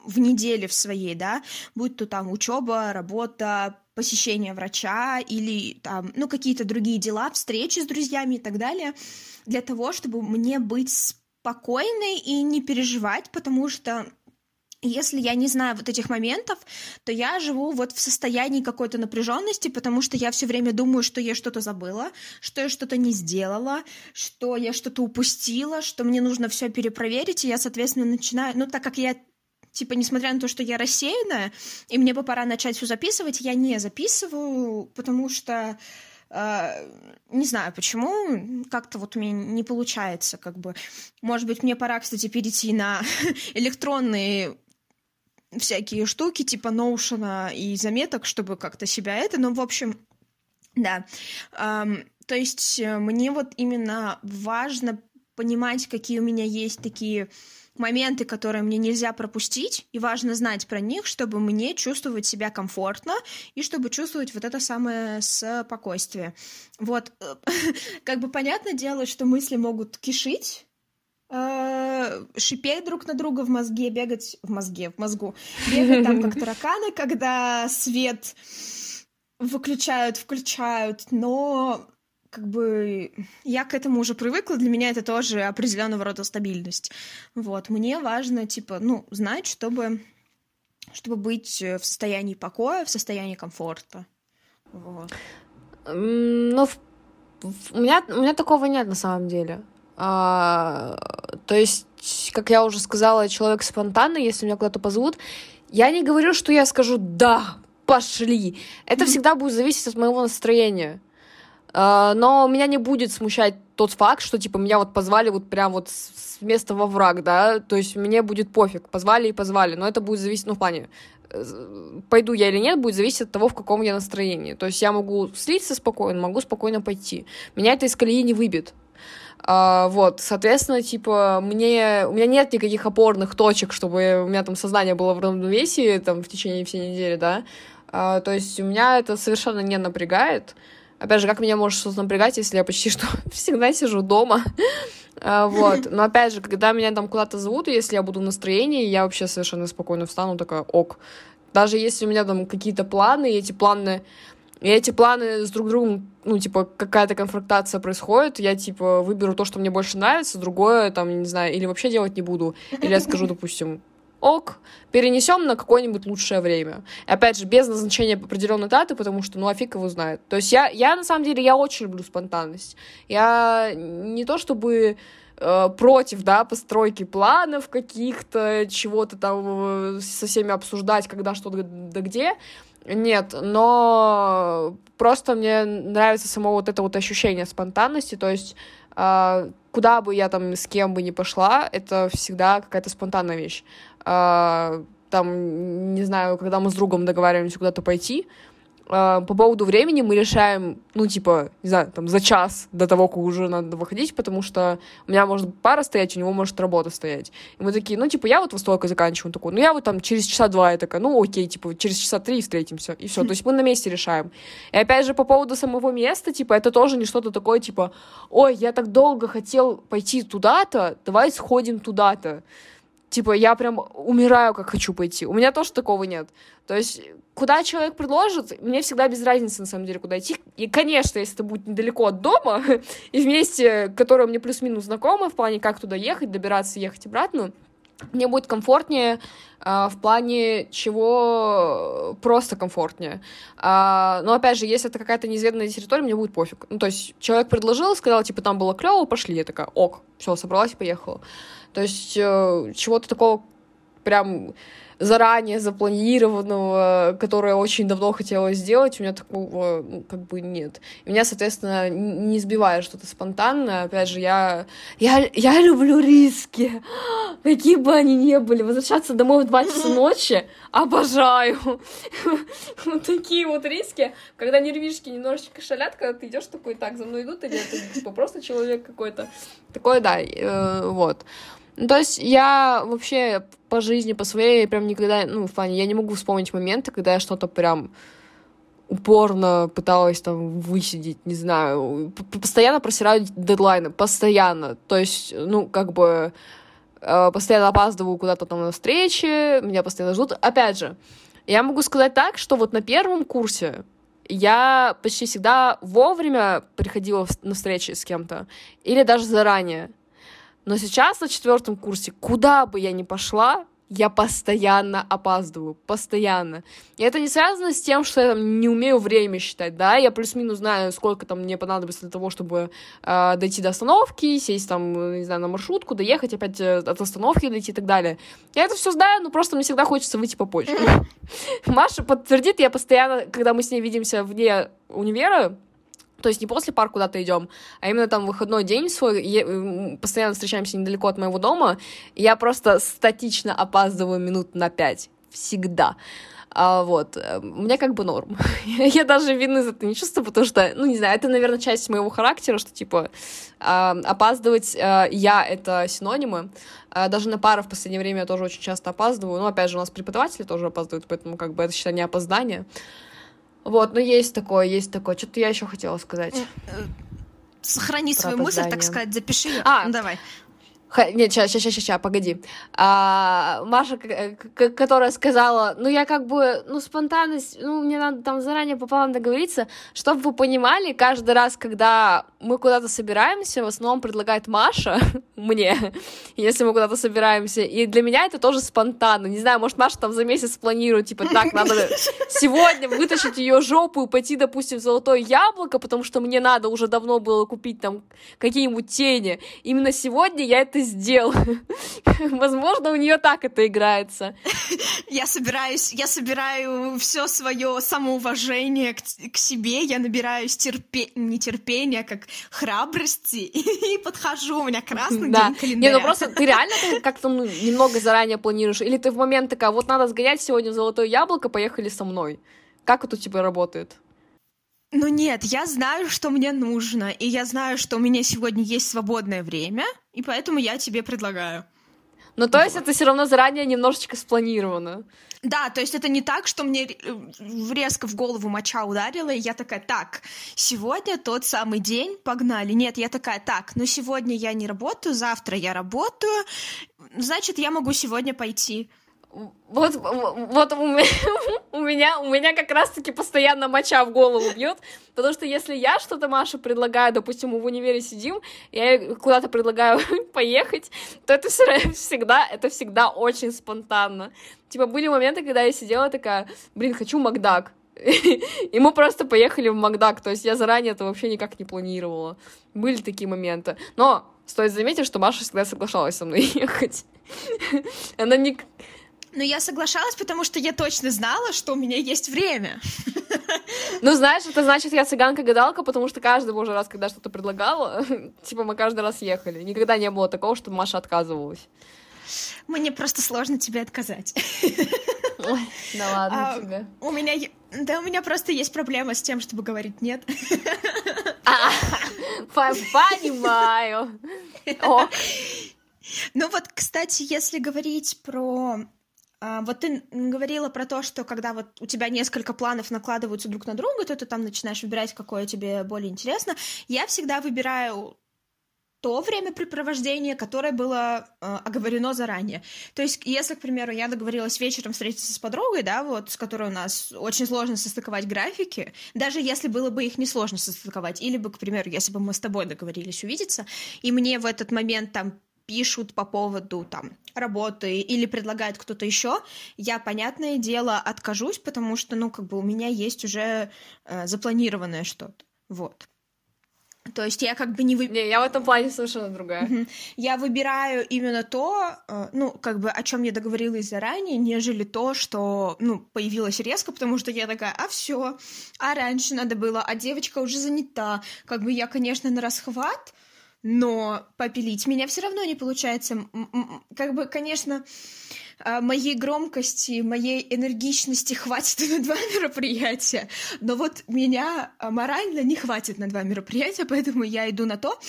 в неделе в своей, да, будь то там учеба, работа, посещение врача или там, ну, какие-то другие дела, встречи с друзьями и так далее, для того, чтобы мне быть спокойной и не переживать, потому что если я не знаю вот этих моментов, то я живу вот в состоянии какой-то напряженности, потому что я все время думаю, что я что-то забыла, что я что-то не сделала, что я что-то упустила, что мне нужно все перепроверить, и я, соответственно, начинаю, ну, так как я типа, несмотря на то, что я рассеянная, и мне бы пора начать все записывать, я не записываю, потому что, не знаю почему, как-то вот у меня не получается, как бы. Может быть, мне пора, кстати, перейти на электронные всякие штуки, типа Notion и заметок, чтобы как-то себя это, ну, в общем, да. То есть мне вот именно важно понимать, какие у меня есть такие... моменты, которые мне нельзя пропустить, и важно знать про них, чтобы мне чувствовать себя комфортно и чтобы чувствовать вот это самое спокойствие. Вот, как бы понятное дело, что мысли могут кишить, шипеть друг на друга в мозге, бегать в мозгу, бегать там как тараканы, когда свет включают, но... как бы я к этому уже привыкла, для меня это тоже определенного рода стабильность. Вот, мне важно, типа, ну, знать, чтобы быть в состоянии покоя, в состоянии комфорта. Вот. Ну, у меня такого нет на самом деле. То есть, как я уже сказала, человек спонтанный, если меня куда-то позовут, я не говорю, что я скажу «да, пошли». Это всегда будет зависеть от моего настроения. Но меня не будет смущать тот факт, что, типа, меня вот позвали вот прям вот с места во враг, да, то есть мне будет пофиг, позвали, но это будет зависеть, ну, в плане, пойду я или нет, будет зависеть от того, в каком я настроении, то есть я могу слиться спокойно, могу спокойно пойти, меня это из колеи не выбит. Вот, соответственно, типа, у меня нет никаких опорных точек, чтобы у меня там сознание было в равновесии, там, в течение всей недели, да, то есть у меня это совершенно не напрягает. Опять же, как меня может что-то напрягать, если я почти что всегда сижу дома? Вот. Но, опять же, когда меня там куда-то зовут, если я буду в настроении, я вообще совершенно спокойно встану, такая, ок. Даже если у меня там какие-то планы, и эти планы с друг другом, ну, типа, какая-то конфронтация происходит, я, типа, выберу то, что мне больше нравится, другое, там, не знаю, или вообще делать не буду. Или я скажу, допустим... ок, перенесем на какое-нибудь лучшее время. Опять же, без назначения определенной даты, потому что, ну, а фиг его знает. То есть я на самом деле, я очень люблю спонтанность. Я не то чтобы против, да, постройки планов каких-то, чего-то там со всеми обсуждать, когда что-то, да где. Нет, но просто мне нравится само вот это вот ощущение спонтанности, то есть куда бы я там с кем бы ни пошла, это всегда какая-то спонтанная вещь. Там, не знаю, когда мы с другом договариваемся куда-то пойти, по поводу времени мы решаем, ну, типа, не знаю, там, за час до того, как уже надо выходить, потому что у меня может пара стоять, у него может работа стоять. И мы такие, ну, типа, я вот во столько заканчиваю, он такой, ну, я вот там через часа два, я такая, ну, окей, типа, через часа три встретимся, и все. То есть мы на месте решаем. И опять же, по поводу самого места, типа, это тоже не что-то такое, типа, ой, я так долго хотел пойти туда-то, давай сходим туда-то. Типа, я прям умираю, как хочу пойти. У меня тоже такого нет. То есть, куда человек предложит, мне всегда без разницы, на самом деле, куда идти. И, конечно, если это будет недалеко от дома, и в месте, которое мне плюс-минус знакомо, в плане, как туда ехать, добираться, ехать обратно, мне будет комфортнее, в плане чего просто комфортнее. Но, опять же, если это какая-то неизведанная территория, мне будет пофиг. Ну, то есть, человек предложил, сказал, типа, там было клево, пошли. Я такая, ок, все, собралась и поехала. То есть, чего-то такого прям заранее запланированного, которое очень давно хотела сделать, у меня такого, ну, как бы нет. И меня, соответственно, не сбивает что-то спонтанное. Опять же, я люблю риски, какие бы они ни были. Возвращаться домой в 2 часа ночи обожаю. Вот такие вот риски, когда нервишки немножечко шалят, когда ты идешь такой, так, за мной идут, или это просто человек какой-то. Такое, да, вот. Ну, то есть я вообще по жизни, по своей, прям никогда, ну, в плане, я не могу вспомнить моменты, когда я что-то прям упорно пыталась там высидеть, не знаю, постоянно просираю дедлайны, постоянно, то есть, ну, как бы, постоянно опаздываю куда-то там на встречи, меня постоянно ждут, опять же, я могу сказать так, что вот на первом курсе я почти всегда вовремя приходила на встречи с кем-то, или даже заранее. Но сейчас на 4 курсе, куда бы я ни пошла, я постоянно опаздываю, постоянно. И это не связано с тем, что я там не умею время считать, да, я плюс-минус знаю, сколько там мне понадобится для того, чтобы дойти до остановки, сесть там, не знаю, на маршрутку, доехать, опять от остановки дойти и так далее. Я это все знаю, но просто мне всегда хочется выйти попозже. Маша подтвердит, я постоянно, когда мы с ней видимся вне универа, то есть не после пар куда-то идем, а именно там выходной день свой, постоянно встречаемся недалеко от моего дома, и я просто статично опаздываю минут на 5. Всегда. Вот. Мне как бы норм. Я даже вины за это не чувствую, потому что, ну, не знаю, это, наверное, часть моего характера, что, типа, опаздывать я — это синонимы. Даже на парах в последнее время я тоже очень часто опаздываю. Ну, опять же, у нас преподаватели тоже опаздывают, поэтому, как бы, это, считай, не опоздание. Вот, ну есть такое, есть такое. Что-то я еще хотела сказать. Сохрани свою мысль, так сказать, запиши ее. Ну, давай. Нет, сейчас, погоди. Маша, которая сказала, ну, я как бы, ну, спонтанность, ну, мне надо там заранее пополам договориться, чтобы вы понимали, каждый раз, когда мы куда-то собираемся, в основном предлагает Маша мне, если мы куда-то собираемся, и для меня это тоже спонтанно. Не знаю, может, Маша там за месяц планирует, типа, так, надо сегодня вытащить ее жопу и пойти, допустим, в Золотое Яблоко, потому что мне надо уже давно было купить там какие-нибудь тени. Именно сегодня я это сделал. Возможно, у нее так это играется. Я собираю все свое самоуважение к себе, я набираюсь терпения, как храбрости, и подхожу, у меня красный день календаря. Не, ну просто ты реально как-то немного заранее планируешь, или ты в момент такая, вот надо сгонять сегодня в Золотое Яблоко, поехали со мной. Как это у тебя работает? Ну нет, я знаю, что мне нужно, и я знаю, что у меня сегодня есть свободное время, и поэтому я тебе предлагаю. Ну, то есть это все равно заранее немножечко спланировано. Да, то есть это не так, что мне резко в голову моча ударила, и я такая, так, сегодня тот самый день, погнали. Нет, я такая, так, ну сегодня я не работаю, завтра я работаю, значит, я могу сегодня пойти. Вот у меня как раз-таки постоянно моча в голову бьет, потому что если я что-то Маше предлагаю, допустим, мы в универе сидим, я куда-то предлагаю поехать, то это всегда очень спонтанно. Типа были моменты, когда я сидела такая, блин, хочу Макдак. И мы просто поехали в Макдак, то есть я заранее это вообще никак не планировала. Были такие моменты. Но Стоит заметить, что Маша всегда соглашалась со мной ехать. Она не... Но я соглашалась, потому что я точно знала, что у меня есть время. Ну, знаешь, это значит, я цыганка-гадалка, потому что каждый уже раз, когда что-то предлагала, типа мы каждый раз ехали. Никогда не было такого, чтобы Маша отказывалась. Мне просто сложно тебе отказать. Ой, да ладно тебе. У меня просто есть проблема с тем, чтобы говорить «нет». Понимаю. Ну вот, кстати, если говорить про... Вот ты говорила про то, что когда вот у тебя несколько планов накладываются друг на друга, то ты там начинаешь выбирать, какое тебе более интересно. Я всегда выбираю то времяпрепровождение, которое было оговорено заранее. То есть, если, к примеру, я договорилась вечером встретиться с подругой, да, вот, с которой у нас очень сложно состыковать графики, даже если было бы их несложно состыковать, или бы, к примеру, если бы мы с тобой договорились увидеться, и мне в этот момент там пишут по поводу там работы или предлагает кто-то еще, я, понятное дело, откажусь, потому что, ну, как бы у меня есть уже запланированное что-то, вот. То есть я как бы не выбираю... Не, я в этом плане совершенно другая. Угу. Я выбираю именно то, ну, как бы, о чем я договорилась заранее, нежели то, что, ну, появилось резко, потому что я такая, а все, а раньше надо было, а девочка уже занята. Как бы я, конечно, на расхват, но попилить меня все равно не получается. Как бы, конечно, моей громкости, моей энергичности хватит на 2 мероприятия, но вот меня морально не хватит на 2 мероприятия, поэтому я иду на то,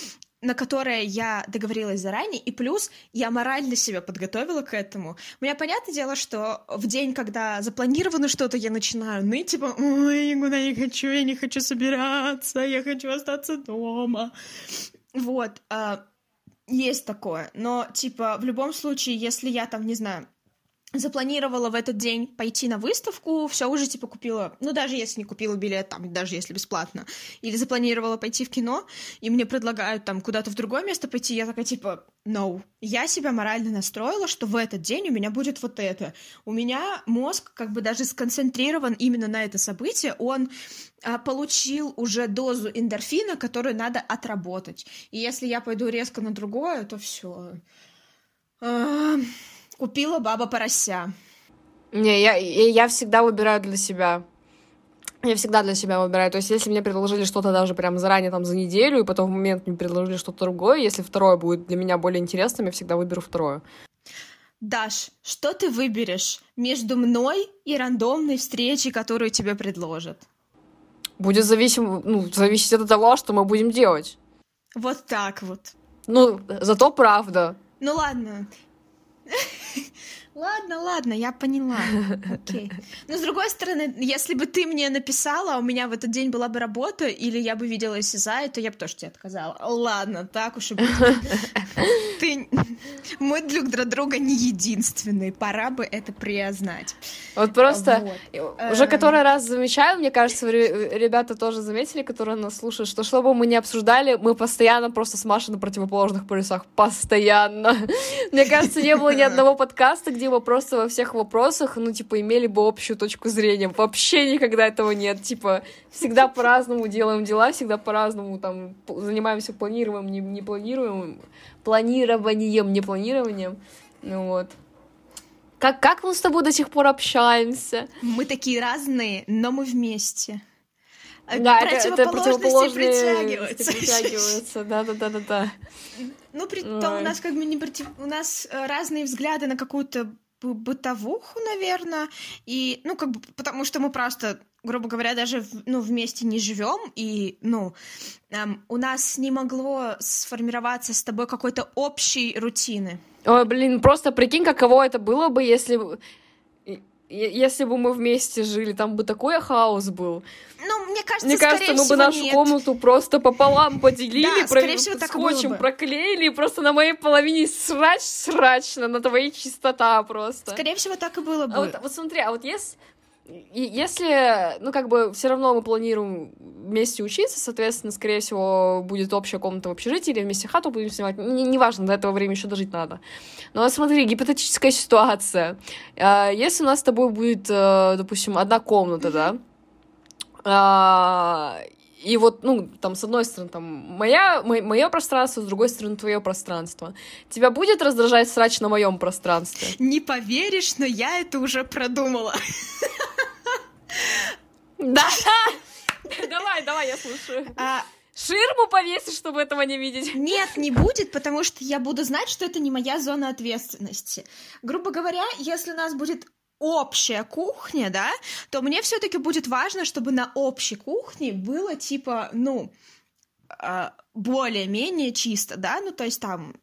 на которое я договорилась заранее, и плюс я морально себя подготовила к этому. У меня, понятное дело, что в день, когда запланировано что-то, я начинаю ныть, типа, ой, я не хочу собираться, я хочу остаться дома. Вот, есть такое, но, типа, в любом случае, если я там, не знаю, запланировала в этот день пойти на выставку, все уже, типа, купила, ну, даже если не купила билет, там, даже если бесплатно, или запланировала пойти в кино, и мне предлагают там куда-то в другое место пойти, я такая, типа, no. Я себя морально настроила, что в этот день у меня будет вот это. У меня мозг, как бы, даже сконцентрирован именно на это событие, он... получил уже дозу эндорфина, которую надо отработать. И если я пойду резко на другое, то все. Купила баба порося. Не, я всегда выбираю для себя. Я всегда для себя выбираю. То есть, если мне предложили что-то даже прям заранее, там, за неделю, и потом в момент мне предложили что-то другое, если второе будет для меня более интересным, я всегда выберу второе. Даш, что ты выберешь между мной и рандомной встречей, которую тебе предложат? Будет зависеть от того, что мы будем делать. Вот так вот. Ну, зато правда. Ну, ладно. Ладно, я поняла. Окей. Но, с другой стороны, если бы ты мне написала, а у меня в этот день была бы работа, или я бы виделась из-за этого, то я бы тоже тебе отказала. Ладно, так уж и будет. Мы друг для друга не единственные, пора бы это признать. Вот просто уже который раз замечаю, мне кажется, ребята тоже заметили, которые нас слушают, что бы мы ни обсуждали, мы постоянно просто с Машей на противоположных полюсах. Постоянно. Мне кажется, не было ни одного подкаста, где мы просто во всех вопросах, ну, типа, имели бы общую точку зрения. Вообще никогда этого нет. Типа, всегда по-разному делаем дела, всегда по-разному там занимаемся планированием. Ну вот. Как мы с тобой до сих пор общаемся? Мы такие разные, но мы вместе. Да, это противоположности притягиваются. Да. Ну, при том, у нас как бы не у нас разные взгляды на какую-то бытовуху, наверное. И, ну, как бы, потому что мы просто, грубо говоря, даже, ну, вместе не живем, и, ну, у нас не могло сформироваться с тобой какой-то общей рутины. Ой, блин, просто прикинь, каково это было бы, если бы мы вместе жили, там бы такой хаос был. Ну, мне кажется, мы бы нашу комнату просто пополам поделили, да, скотчем проклеили, и просто на моей половине срач, на твоей чистота просто. Скорее всего, так и было бы. Вот смотри, а вот если, ну, как бы, все равно мы планируем вместе учиться, соответственно, скорее всего, будет общая комната в общежитии, или вместе хату будем снимать, неважно, до этого времени еще дожить надо. Но смотри, гипотетическая ситуация. Если у нас с тобой будет, допустим, одна комната, да, И вот, ну, там, с одной стороны, там, мое пространство, с другой стороны, твое пространство. Тебя будет раздражать срач на моем пространстве? Не поверишь, но я это уже продумала. Да! Давай, я слушаю. Ширму повесишь, чтобы этого не видеть? Нет, не будет, потому что я буду знать, что это не моя зона ответственности. Грубо говоря, если у нас будет общая кухня, да, то мне все-таки будет важно, чтобы на общей кухне было, типа, ну, более-менее чисто, да, ну, то есть там...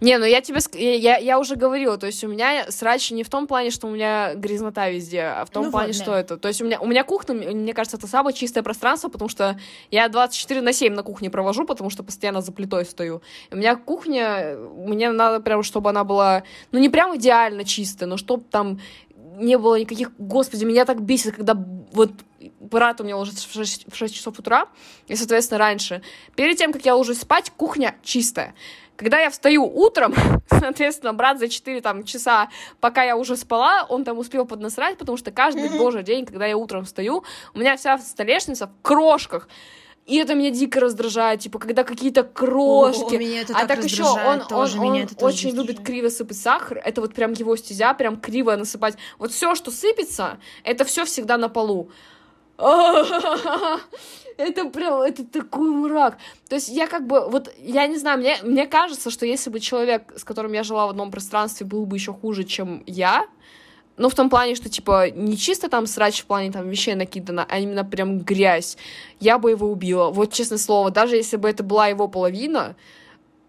Не, ну я тебе... Я уже говорила, то есть у меня срач не в том плане, что у меня грязнота везде, а в том плане, что это... То есть у меня кухня, мне кажется, это самое чистое пространство, потому что я 24/7 на кухне провожу, потому что постоянно за плитой стою. У меня кухня... Мне надо прям, чтобы она была... Ну, не прям идеально чистая, но чтобы там... не было никаких... Господи, меня так бесит, когда вот брат у меня ложится в 6 часов утра, и, соответственно, раньше. Перед тем, как я ложусь спать, кухня чистая. Когда я встаю утром, соответственно, брат за 4 там, часа, пока я уже спала, он там успел поднасрать, потому что каждый божий день, когда я утром встаю, у меня вся столешница в крошках. И это меня дико раздражает, типа, когда какие-то крошки. А так еще он очень любит криво сыпать сахар. Это вот прям его стезя, прям криво насыпать. Вот все, что сыпется, это все всегда на полу. Это прям, это такой мрак. То есть я как бы, вот, я не знаю, мне кажется, что если бы человек, с которым я жила в одном пространстве, был бы еще хуже, чем я, ну, в том плане, что, типа, не чисто там срач в плане там вещей накидано, а именно прям грязь. Я бы его убила. Вот, честное слово, даже если бы это была его половина,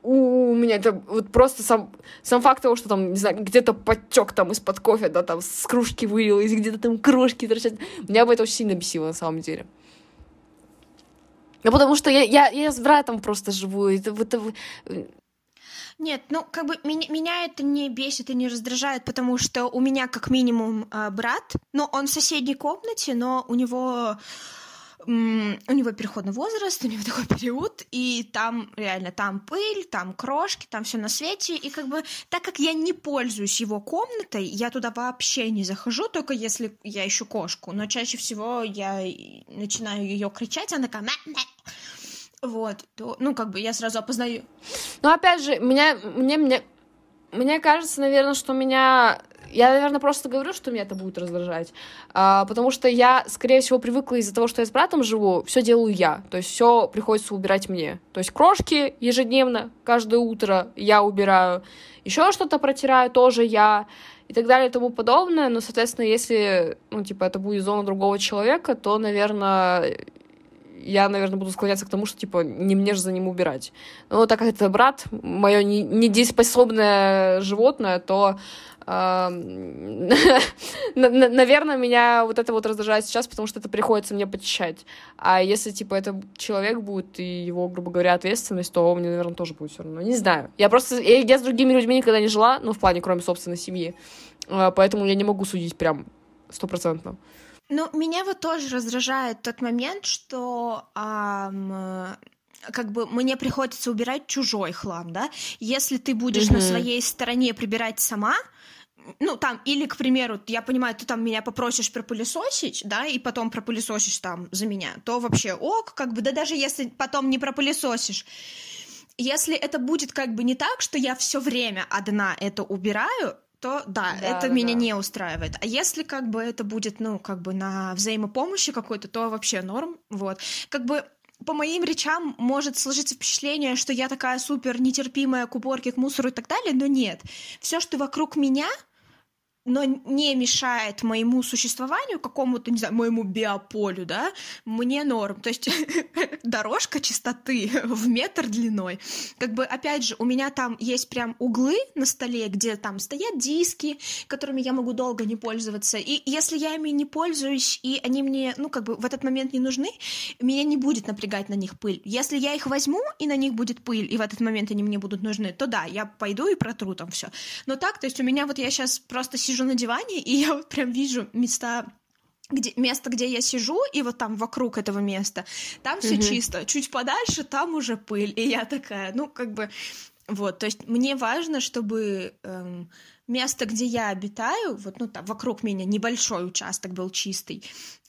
у меня это вот просто сам факт того, что там, не знаю, где-то подтек там из-под кофе, да, там с кружки вылилось, где-то там крошки торчат. Меня бы это очень сильно бесило, на самом деле. Ну, потому что я с братом просто живу. Это... Нет, ну, как бы меня это не бесит и не раздражает, потому что у меня, как минимум, брат, но он в соседней комнате, но у него переходный возраст, у него такой период, и там реально, там пыль, там крошки, там все на свете, и как бы, так как я не пользуюсь его комнатой, я туда вообще не захожу, только если я ищу кошку, но чаще всего я начинаю ее кричать, она такая «мэ-мэ». Вот, то, ну, как бы я сразу опознаю. Ну, опять же, мне кажется, наверное, что меня... Я, наверное, просто говорю, что меня это будет раздражать, потому что я, скорее всего, привыкла из-за того, что я с братом живу, все делаю я, то есть все приходится убирать мне. То есть крошки ежедневно, каждое утро я убираю, еще что-то протираю тоже я и так далее и тому подобное. Но, соответственно, если, ну, типа, это будет зона другого человека, то, наверное... Я, наверное, буду склоняться к тому, что, типа, не мне же за ним убирать. Но так как это брат, мое недееспособное животное, то, наверное, меня вот это вот раздражает сейчас, потому что это приходится мне подчищать. А если, типа, это человек будет и его, грубо говоря, ответственность, то мне, наверное, тоже будет все равно. Не знаю. Я просто... Я с другими людьми никогда не жила, ну, в плане, кроме собственной семьи. Поэтому я не могу судить прям 100%. Ну, меня вот тоже раздражает тот момент, что как бы мне приходится убирать чужой хлам, да? Если ты будешь на своей стороне прибирать сама, ну, там, или, к примеру, я понимаю, ты там меня попросишь пропылесосить, да, и потом пропылесосишь там за меня, то вообще ок, как бы, да даже если потом не пропылесосишь. Если это будет как бы не так, что я все время одна это убираю, то да, меня не устраивает. А если как бы это будет, ну, как бы на взаимопомощи какой-то, то вообще норм, вот. Как бы по моим речам может сложиться впечатление, что я такая супер нетерпимая к уборке, к мусору и так далее, но нет. Все, что вокруг меня, но не мешает моему существованию, какому-то, не знаю, моему биополю, да, мне норм. То есть дорожка чистоты в метр длиной. Как бы, опять же, у меня там есть прям углы на столе, где там стоят диски, которыми я могу долго не пользоваться. И если я ими не пользуюсь, и они мне, ну, как бы в этот момент не нужны, меня не будет напрягать на них пыль. Если я их возьму, и на них будет пыль, и в этот момент они мне будут нужны, то да, я пойду и протру там все. Но так, то есть у меня вот я сейчас просто сижу на диване, и я вот прям вижу место, где я сижу, и вот там вокруг этого места, там все чисто, чуть подальше там уже пыль, и я такая, ну, как бы, вот, то есть мне важно, чтобы место, где я обитаю, вот, ну, там, вокруг меня небольшой участок был чистый,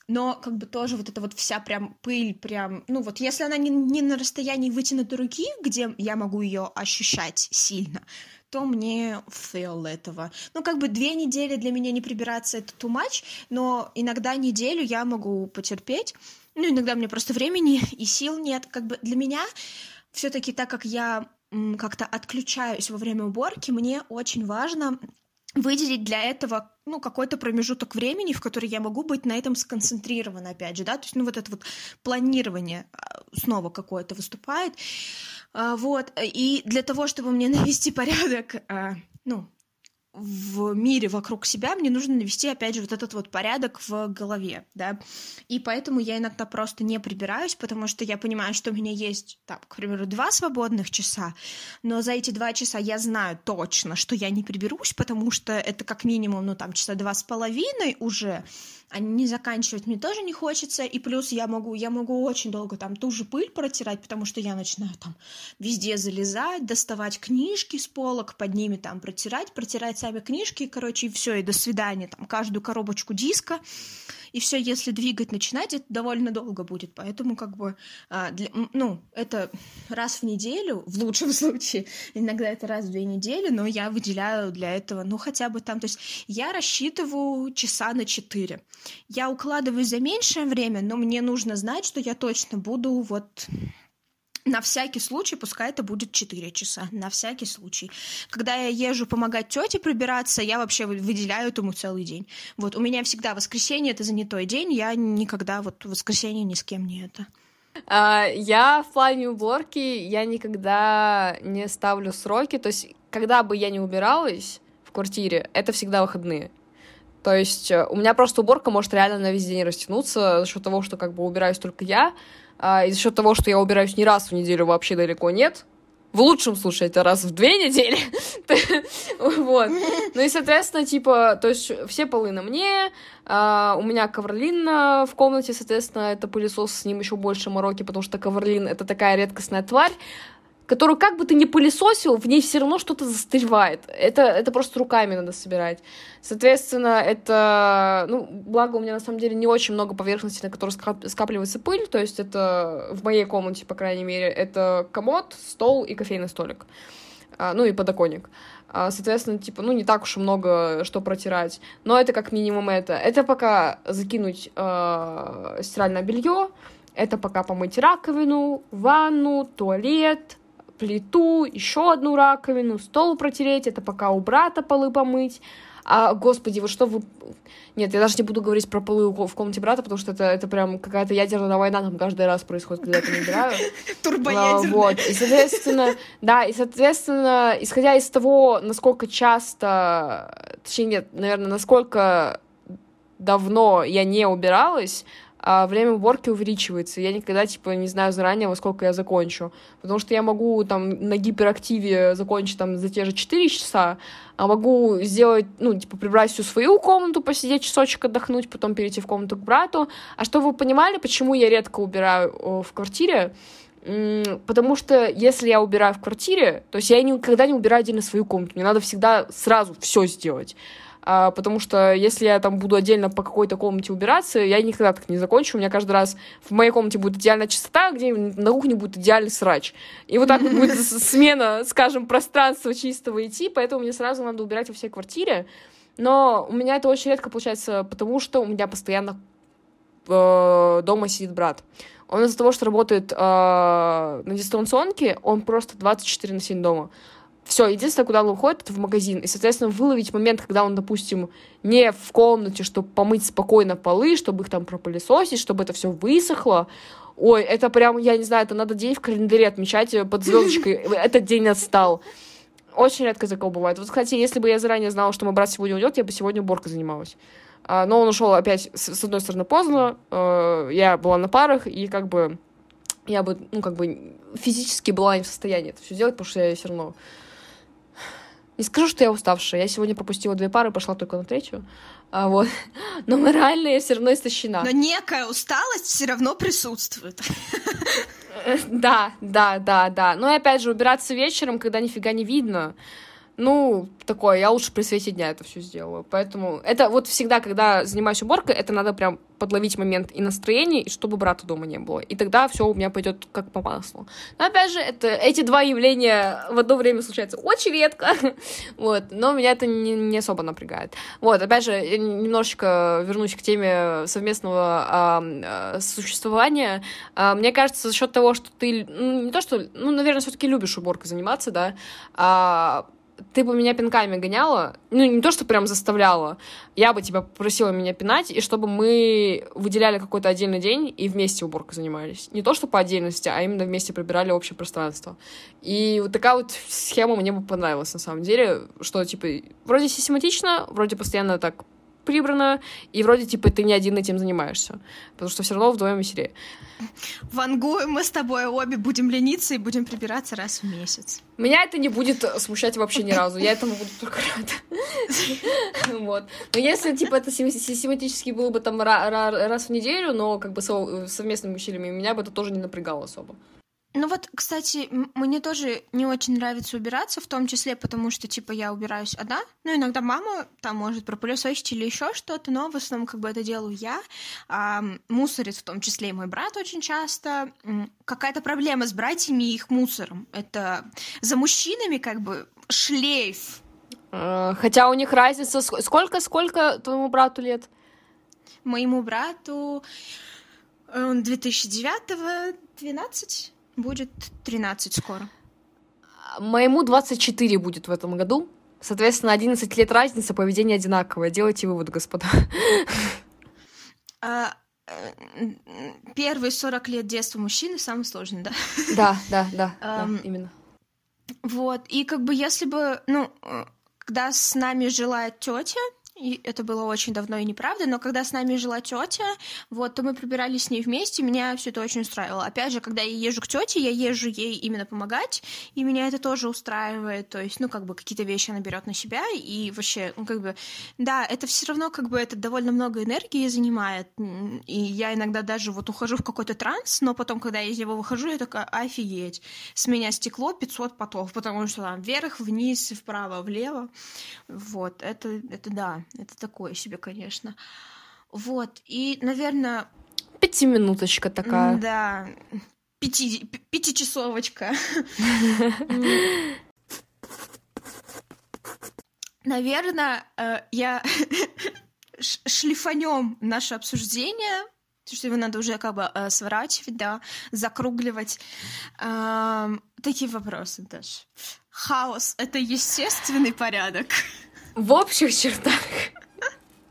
но, как бы, тоже вот эта вот вся прям пыль, прям, ну, вот, если она не на расстоянии вытянутой руки, где я могу ее ощущать сильно, то мне фейл этого. Ну, как бы 2 недели для меня не прибираться — это too much, но иногда неделю я могу потерпеть, ну, иногда мне просто времени и сил нет, как бы для меня все-таки, так как я как-то отключаюсь во время уборки, мне очень важно выделить для этого, ну, какой-то промежуток времени, в который я могу быть на этом сконцентрирована, опять же, да, то есть, ну, вот это вот планирование снова какое-то выступает, вот, и для того, чтобы мне навести порядок, ну, в мире вокруг себя, мне нужно навести, опять же, вот этот вот порядок в голове, да, и поэтому я иногда просто не прибираюсь, потому что я понимаю, что у меня есть, там, к примеру, 2 свободных часа, но за эти 2 часа я знаю точно, что я не приберусь, потому что это как минимум, ну, там, часа 2.5 уже, а не заканчивать мне тоже не хочется, и плюс я могу очень долго там ту же пыль протирать, потому что я начинаю там везде залезать, доставать книжки с полок, под ними там протирать сами книжки, короче, и все, и до свидания, там, каждую коробочку диска, и все, если двигать начинать, это довольно долго будет, поэтому, как бы, ну, это раз в неделю, в лучшем случае, иногда это раз в 2 недели, но я выделяю для этого, ну, хотя бы там, то есть я рассчитываю часа на 4, я укладываюсь за меньшее время, но мне нужно знать, что я точно буду вот на всякий случай, пускай это будет 4 часа, на всякий случай. Когда я езжу помогать тете прибираться, я вообще выделяю этому целый день. Вот, у меня всегда воскресенье — это занятой день, я никогда вот в воскресенье ни с кем не это. Я в плане уборки, я никогда не ставлю сроки, то есть когда бы я не убиралась в квартире, это всегда выходные. То есть у меня просто уборка может реально на весь день растянуться за счет того, что как бы убираюсь только я, и за счет того, что я убираюсь не раз в неделю вообще далеко нет. В лучшем случае это раз в 2 недели. Вот. Ну и, соответственно, типа, то есть все полы на мне, у меня коврлин в комнате, соответственно, это пылесос, с ним еще больше мороки, потому что коврлин — это такая редкостная тварь, которую как бы ты ни пылесосил, в ней все равно что-то застревает. Это просто руками надо собирать. Соответственно, это... Ну, благо у меня на самом деле не очень много поверхностей, на которых скапливается пыль. То есть это в моей комнате, по крайней мере, это комод, стол и кофейный столик. Ну и подоконник. Соответственно, типа, ну не так уж и много что протирать. Но это как минимум это. Это пока закинуть стиральное белье. Это пока помыть раковину, ванну, туалет, плиту, еще одну раковину, стол протереть, это пока у брата полы помыть. А, господи, вот что вы... Нет, я даже не буду говорить про полы в комнате брата, потому что это прям какая-то ядерная война там каждый раз происходит, когда я это не убираю. Турбоядерная. Вот, и, соответственно, да, исходя из того, насколько часто, точнее, нет, наверное, насколько давно я не убиралась, а время уборки увеличивается. Я никогда, типа, не знаю заранее, во сколько я закончу. Потому что я могу, там, на гиперактиве закончить, там, за те же 4 часа, а могу сделать, ну, типа, прибрать всю свою комнату, посидеть часочек, отдохнуть, потом перейти в комнату к брату. А чтобы вы понимали, почему я редко убираю в квартире, потому что если я убираю в квартире, то есть я никогда не убираю отдельно свою комнату. Мне надо всегда сразу все сделать. Потому что если я там буду отдельно по какой-то комнате убираться, я никогда так не закончу. У меня каждый раз в моей комнате будет идеальная чистота, где на кухне будет идеальный срач. И вот так вот будет смена, скажем, пространства чистого идти, поэтому мне сразу надо убирать во всей квартире. Но у меня это очень редко получается, потому что у меня постоянно дома сидит брат. Он из-за того, что работает на дистанционке, он просто 24/7 дома. Все, единственное, куда он уходит, это в магазин. И, соответственно, выловить момент, когда он, допустим, не в комнате, чтобы помыть спокойно полы, чтобы их там пропылесосить, чтобы это все высохло. Ой, это прям, я не знаю, это надо день в календаре отмечать под звездочкой. Этот день отстал. Очень редко такого бывает. Вот, кстати, если бы я заранее знала, что мой брат сегодня уйдет, я бы сегодня уборкой занималась. Но он ушел опять, с одной стороны, поздно. Я была на парах, и как бы я бы, ну, как бы физически была не в состоянии это все делать, потому что я все равно... Не скажу, что я уставшая. Я сегодня пропустила 2 пары, пошла только на 3. Вот. Но морально я все равно истощена. Но некая усталость все равно присутствует. Да. Но опять же, убираться вечером, когда нифига не видно. ну, такое, я лучше при свете дня это все сделаю. Поэтому это вот всегда, когда занимаюсь уборкой, это надо прям подловить момент и настроение, и чтобы брата дома не было. И тогда все у меня пойдет как по маслу. Но опять же, эти два явления в одно время случаются очень редко. Вот, но меня это не особо напрягает. Вот, опять же, я немножечко вернусь к теме совместного существования. Мне кажется, за счет того, что ты, наверное, все-таки любишь уборкой заниматься, да, ты бы меня пинками гоняла, не то, что прям заставляла, я бы тебя попросила меня пинать, и чтобы мы выделяли какой-то отдельный день и вместе уборкой занимались. Не то, что по отдельности, а именно вместе прибирали общее пространство. И вот такая вот схема мне бы понравилась, на самом деле, что, вроде систематично, вроде постоянно так прибрано, и вроде, ты не один этим занимаешься, потому что все равно вдвоем веселее. Вангуем мы с тобой обе, будем лениться и будем прибираться раз в месяц. Меня это не будет смущать вообще ни разу, я этому буду только рада. Вот. Но если, это систематически было бы там раз в неделю, но совместными усилиями, меня бы это тоже не напрягало особо. Ну вот, кстати, мне тоже не очень нравится убираться, в том числе потому, что, я убираюсь одна. Иногда мама там может пропылесосить или еще что-то, но в основном это делаю я. Мусорит в том числе и мой брат очень часто. Какая-то проблема с братьями и их мусором. Это за мужчинами шлейф. Хотя у них разница... Сколько твоему брату лет? Моему брату 2009-го 12... Будет 13 скоро. Моему 24 будет в этом году. Соответственно, 11 лет разница, поведение одинаковое. Делайте вывод, господа. Первые 40 лет детства мужчины самое сложное, да? Да, именно. Вот, и если бы... когда с нами жила тетя, и это было очень давно и неправда, но когда с нами жила тетя, то мы прибирались с ней вместе, меня все это очень устраивало. Опять же, когда я езжу к тете, я езжу ей именно помогать, и меня это тоже устраивает. То есть, какие-то вещи она берет на себя, и вообще, да, это все равно это довольно много энергии занимает. И я иногда даже ухожу в какой-то транс, но потом, когда я из него выхожу, я такая: офигеть, с меня стекло 500 потов, потому что там вверх, вниз, вправо, влево. Вот, это да. Это такое себе, конечно. Вот, и, наверное... Пятиминуточка такая. Да, пятичасовочка. Наверное, я шлифанем наше обсуждение, потому что его надо уже сворачивать, да, закругливать. Такие вопросы даже. Хаос — это естественный порядок? В общих чертах.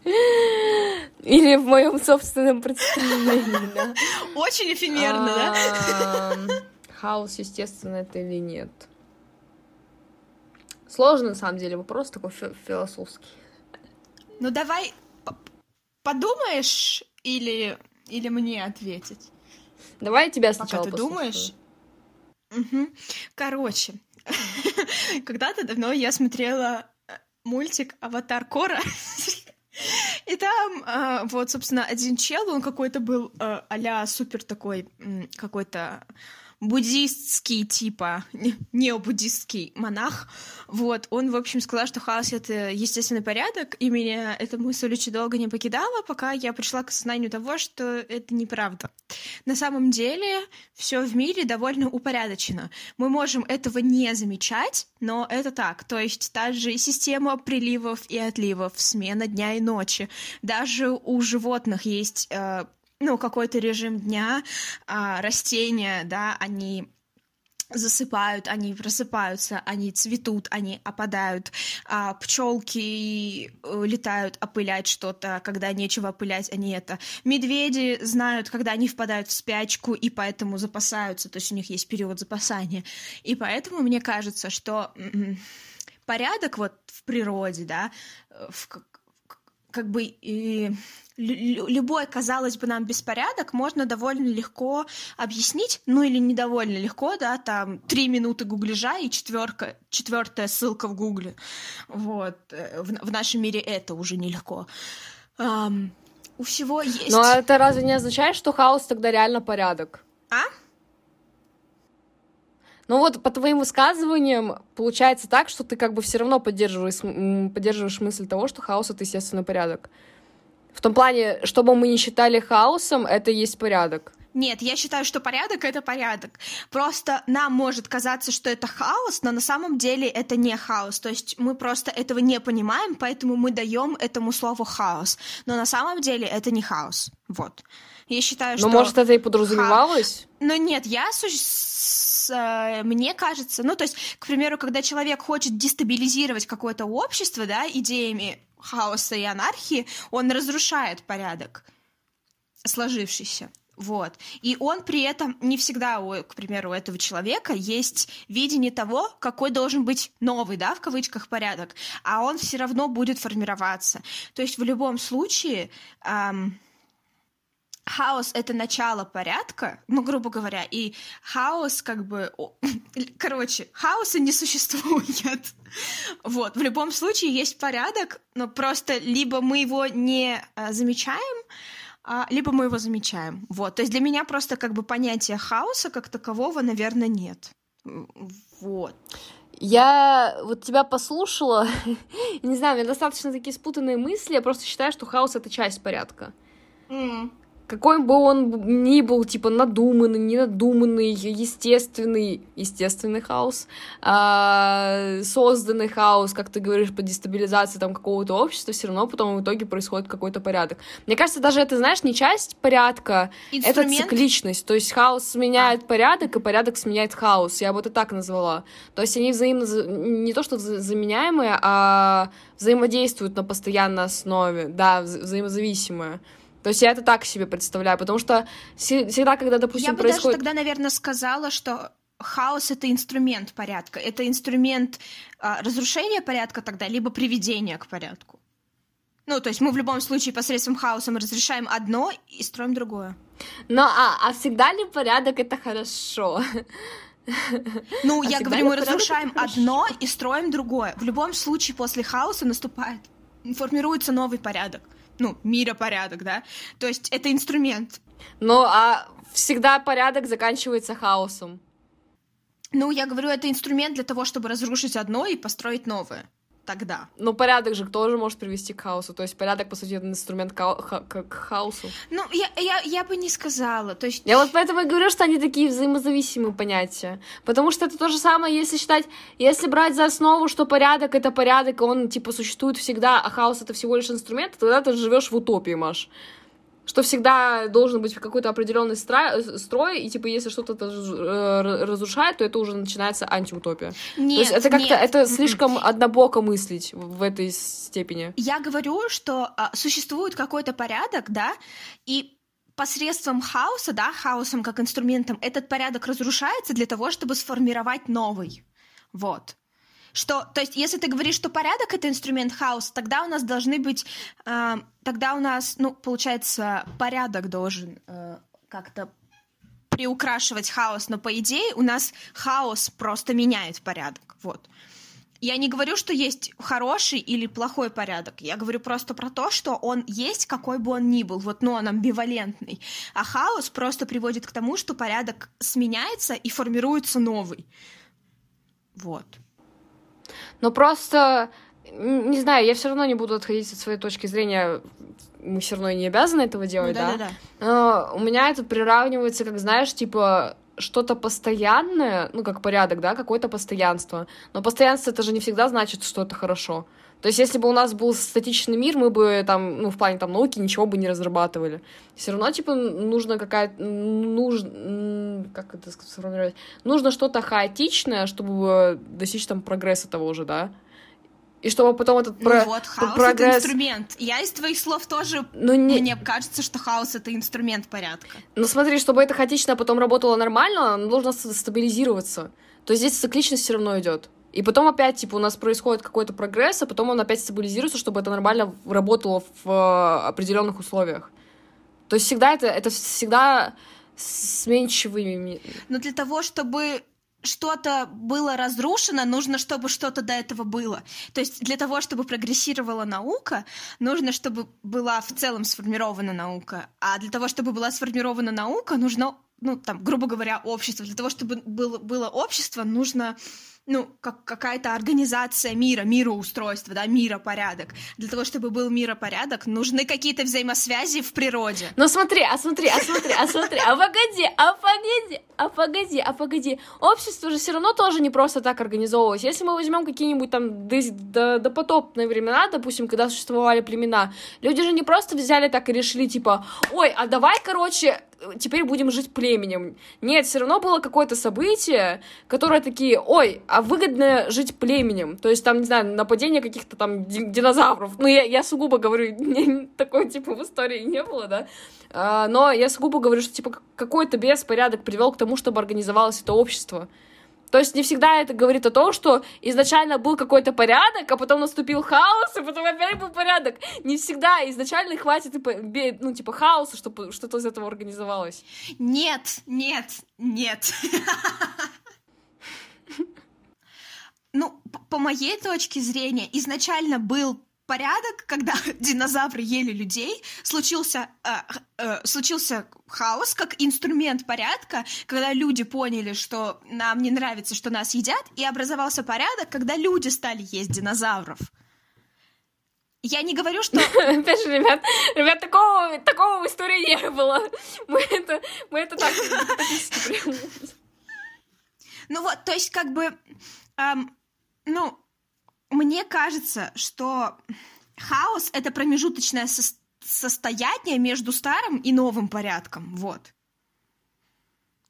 Или в моем собственном представлении, да. Очень эфемерно, да? Хаос, естественно, это или нет? Сложный, на самом деле, вопрос такой философский. Ну, давай подумаешь или мне ответить? Давай тебя сначала послушаю. Пока ты думаешь. Короче, когда-то давно я смотрела... мультик «Аватар Кора». И там, собственно, один чел, он какой-то был а-ля супер такой, какой-то буддистский, необуддистский монах. Вот, он, в общем, сказал, что хаос — это естественный порядок, и меня эта мысль очень долго не покидала, пока я пришла к осознанию того, что это неправда. На самом деле все в мире довольно упорядочено. Мы можем этого не замечать, но это так. То есть та же система приливов и отливов, смена дня и ночи. даже у животных есть... какой-то режим дня, растения, да, они засыпают, они просыпаются, они цветут, они опадают, пчелки летают опылять что-то, когда нечего опылять, они это. Медведи знают, когда они впадают в спячку, и поэтому запасаются, то есть у них есть период запасания. И поэтому мне кажется, что порядок в природе, да, и любой, казалось бы, нам беспорядок можно довольно легко объяснить, или недовольно легко, да, там 3 минуты гуглежа и четвертая ссылка в гугле. Вот, в нашем мире это уже нелегко. У всего есть... Но это разве не означает, что хаос тогда реально порядок? А? Но вот по твоим высказываниям получается так, что ты как бы все равно поддерживаешь мысль того, что хаос — это естественный порядок. В том плане, что бы мы ни считали хаосом, это есть порядок. Нет, я считаю, что порядок — это порядок. Просто нам может казаться, что это хаос, но на самом деле это не хаос. То есть мы просто этого не понимаем, поэтому мы даем этому слову хаос. Но на самом деле это не хаос. Вот. Я считаю, но что... Но, может, это и подразумевалось? Но нет, мне кажется... Ну, то есть, к примеру, когда человек хочет дестабилизировать какое-то общество, да, идеями хаоса и анархии, он разрушает порядок сложившийся. Вот. И он при этом не всегда, к примеру, у этого человека есть видение того, какой должен быть новый, да, в кавычках, порядок, а он все равно будет формироваться. То есть в любом случае хаос — это начало порядка, ну, грубо говоря, и хаос как бы... Короче, хаоса не существует. Вот. В любом случае есть порядок, но просто либо мы его не замечаем, либо мы его замечаем. Вот. То есть для меня просто как бы понятия хаоса как такового, наверное, нет. Вот. Я вот тебя послушала, не знаю, у меня достаточно такие спутанные мысли, я просто считаю, что хаос — это часть порядка. Какой бы он ни был, типа, надуманный, ненадуманный, естественный хаос, созданный хаос, как ты говоришь, по дестабилизации там какого-то общества, все равно потом в итоге происходит какой-то порядок. Мне кажется, даже это, знаешь, не часть порядка, это цикличность. То есть хаос сменяет порядок, и порядок сменяет хаос. Я бы это так назвала. То есть они взаимно, не то что заменяемые, а взаимодействуют на постоянной основе, да, взаимозависимые. То есть я это так себе представляю, потому что всегда, когда, допустим, происходит... Я бы даже тогда, наверное, сказала, что хаос — это инструмент порядка. Это инструмент разрушения порядка тогда, либо приведения к порядку. Ну, то есть мы в любом случае посредством хаоса мы разрешаем одно и строим другое. Ну, а всегда ли порядок — это хорошо? Ну, я говорю, мы разрушаем одно и строим другое. В любом случае после хаоса наступает, формируется новый порядок. Ну, миропорядок, да? То есть это инструмент. Ну, а всегда порядок заканчивается хаосом. Ну, я говорю, это инструмент для того, чтобы разрушить одно и построить новое. Тогда. Но порядок же тоже может привести к хаосу. То есть порядок, по сути, это инструмент к хаосу. Ну, я бы не сказала. То есть... Я вот поэтому и говорю, что они такие взаимозависимые понятия. Потому что это то же самое, если брать за основу, что порядок — это порядок, он, типа, существует всегда, а хаос — это всего лишь инструмент, тогда ты живешь в утопии, Маш. Что всегда должен быть какой-то определенный строй, и, типа, если что-то разрушает, то это уже начинается антиутопия. Нет, то есть это как-то это слишком однобоко мыслить в этой степени. Я говорю, что существует какой-то порядок, да, и посредством хаоса, да, хаосом как инструментом, этот порядок разрушается для того, чтобы сформировать новый. Вот. То есть, если ты говоришь, что порядок — это инструмент хаоса, тогда у нас должны быть... тогда у нас, ну, получается, порядок должен как-то приукрашивать хаос, но, по идее, у нас хаос просто меняет порядок, вот. Я не говорю, что есть хороший или плохой порядок, я говорю просто про то, что он есть, какой бы он ни был, вот, но он амбивалентный, а хаос просто приводит к тому, что порядок сменяется и формируется новый, вот. Но просто, не знаю, я все равно не буду отходить от своей точки зрения, мы все равно не обязаны этого делать, ну, да? Но у меня это приравнивается, как, знаешь, типа, что-то постоянное, ну, как порядок, да, какое-то постоянство. Но постоянство — это же не всегда значит, что это хорошо. То есть, если бы у нас был статичный мир, мы бы там, ну, в плане там науки ничего бы не разрабатывали. Все равно, типа, нужно какая-то... Как это сформулировать? Нужно что-то хаотичное, чтобы достичь там прогресса того же, да? И чтобы потом этот прогресс... Ну вот, хаос — это инструмент. Я из твоих слов тоже... Мне кажется, что хаос — это инструмент порядка. Ну смотри, чтобы это хаотично потом работало нормально, оно должно стабилизироваться. То есть здесь цикличность все равно идет. И потом опять, типа, у нас происходит какой-то прогресс, а потом он опять стабилизируется, чтобы это нормально работало в определенных условиях. То есть всегда это всегда сменчивыми... Но для того, чтобы... что-то было разрушено, нужно, чтобы что-то до этого было. То есть для того, чтобы прогрессировала наука, нужно, чтобы была в целом сформирована наука. А для того, чтобы была сформирована наука, нужно ну, там, грубо говоря, общество. Для того, чтобы было общество, нужно, ну, какая-то организация мира, мироустройство, да, миропорядок. Для того, чтобы был миропорядок, нужны какие-то взаимосвязи в природе. Ну, погоди. Общество же все равно тоже не просто так организовывалось. Если мы возьмем какие-нибудь там допотопные времена, допустим, когда существовали племена, люди же не просто взяли так и решили, типа, ой, а давай, короче, теперь будем жить племенем. Нет, все равно было какое-то событие, которое такие, ой, а выгодно жить племенем. То есть там, не знаю, нападение каких-то там динозавров. Ну, я сугубо говорю, такой типа в истории не было, да? Но я сугубо говорю, что типа какой-то беспорядок привел к тому, чтобы организовалось это общество. То есть не всегда это говорит о том, что изначально был какой-то порядок, а потом наступил хаос, и потом опять был порядок. Не всегда изначально хватит, ну, типа, хаоса, чтобы что-то из этого организовалось. Нет. Ну, по моей точке зрения, изначально был порядок, когда динозавры ели людей, случился хаос как инструмент порядка, когда люди поняли, что нам не нравится, что нас едят, и образовался порядок, когда люди стали есть динозавров. Я не говорю, что... Опять же, ребят, такого в истории не было. Мы это так... Ну вот, то есть как бы... Ну... Мне кажется, что хаос — это промежуточное состояние между старым и новым порядком, вот.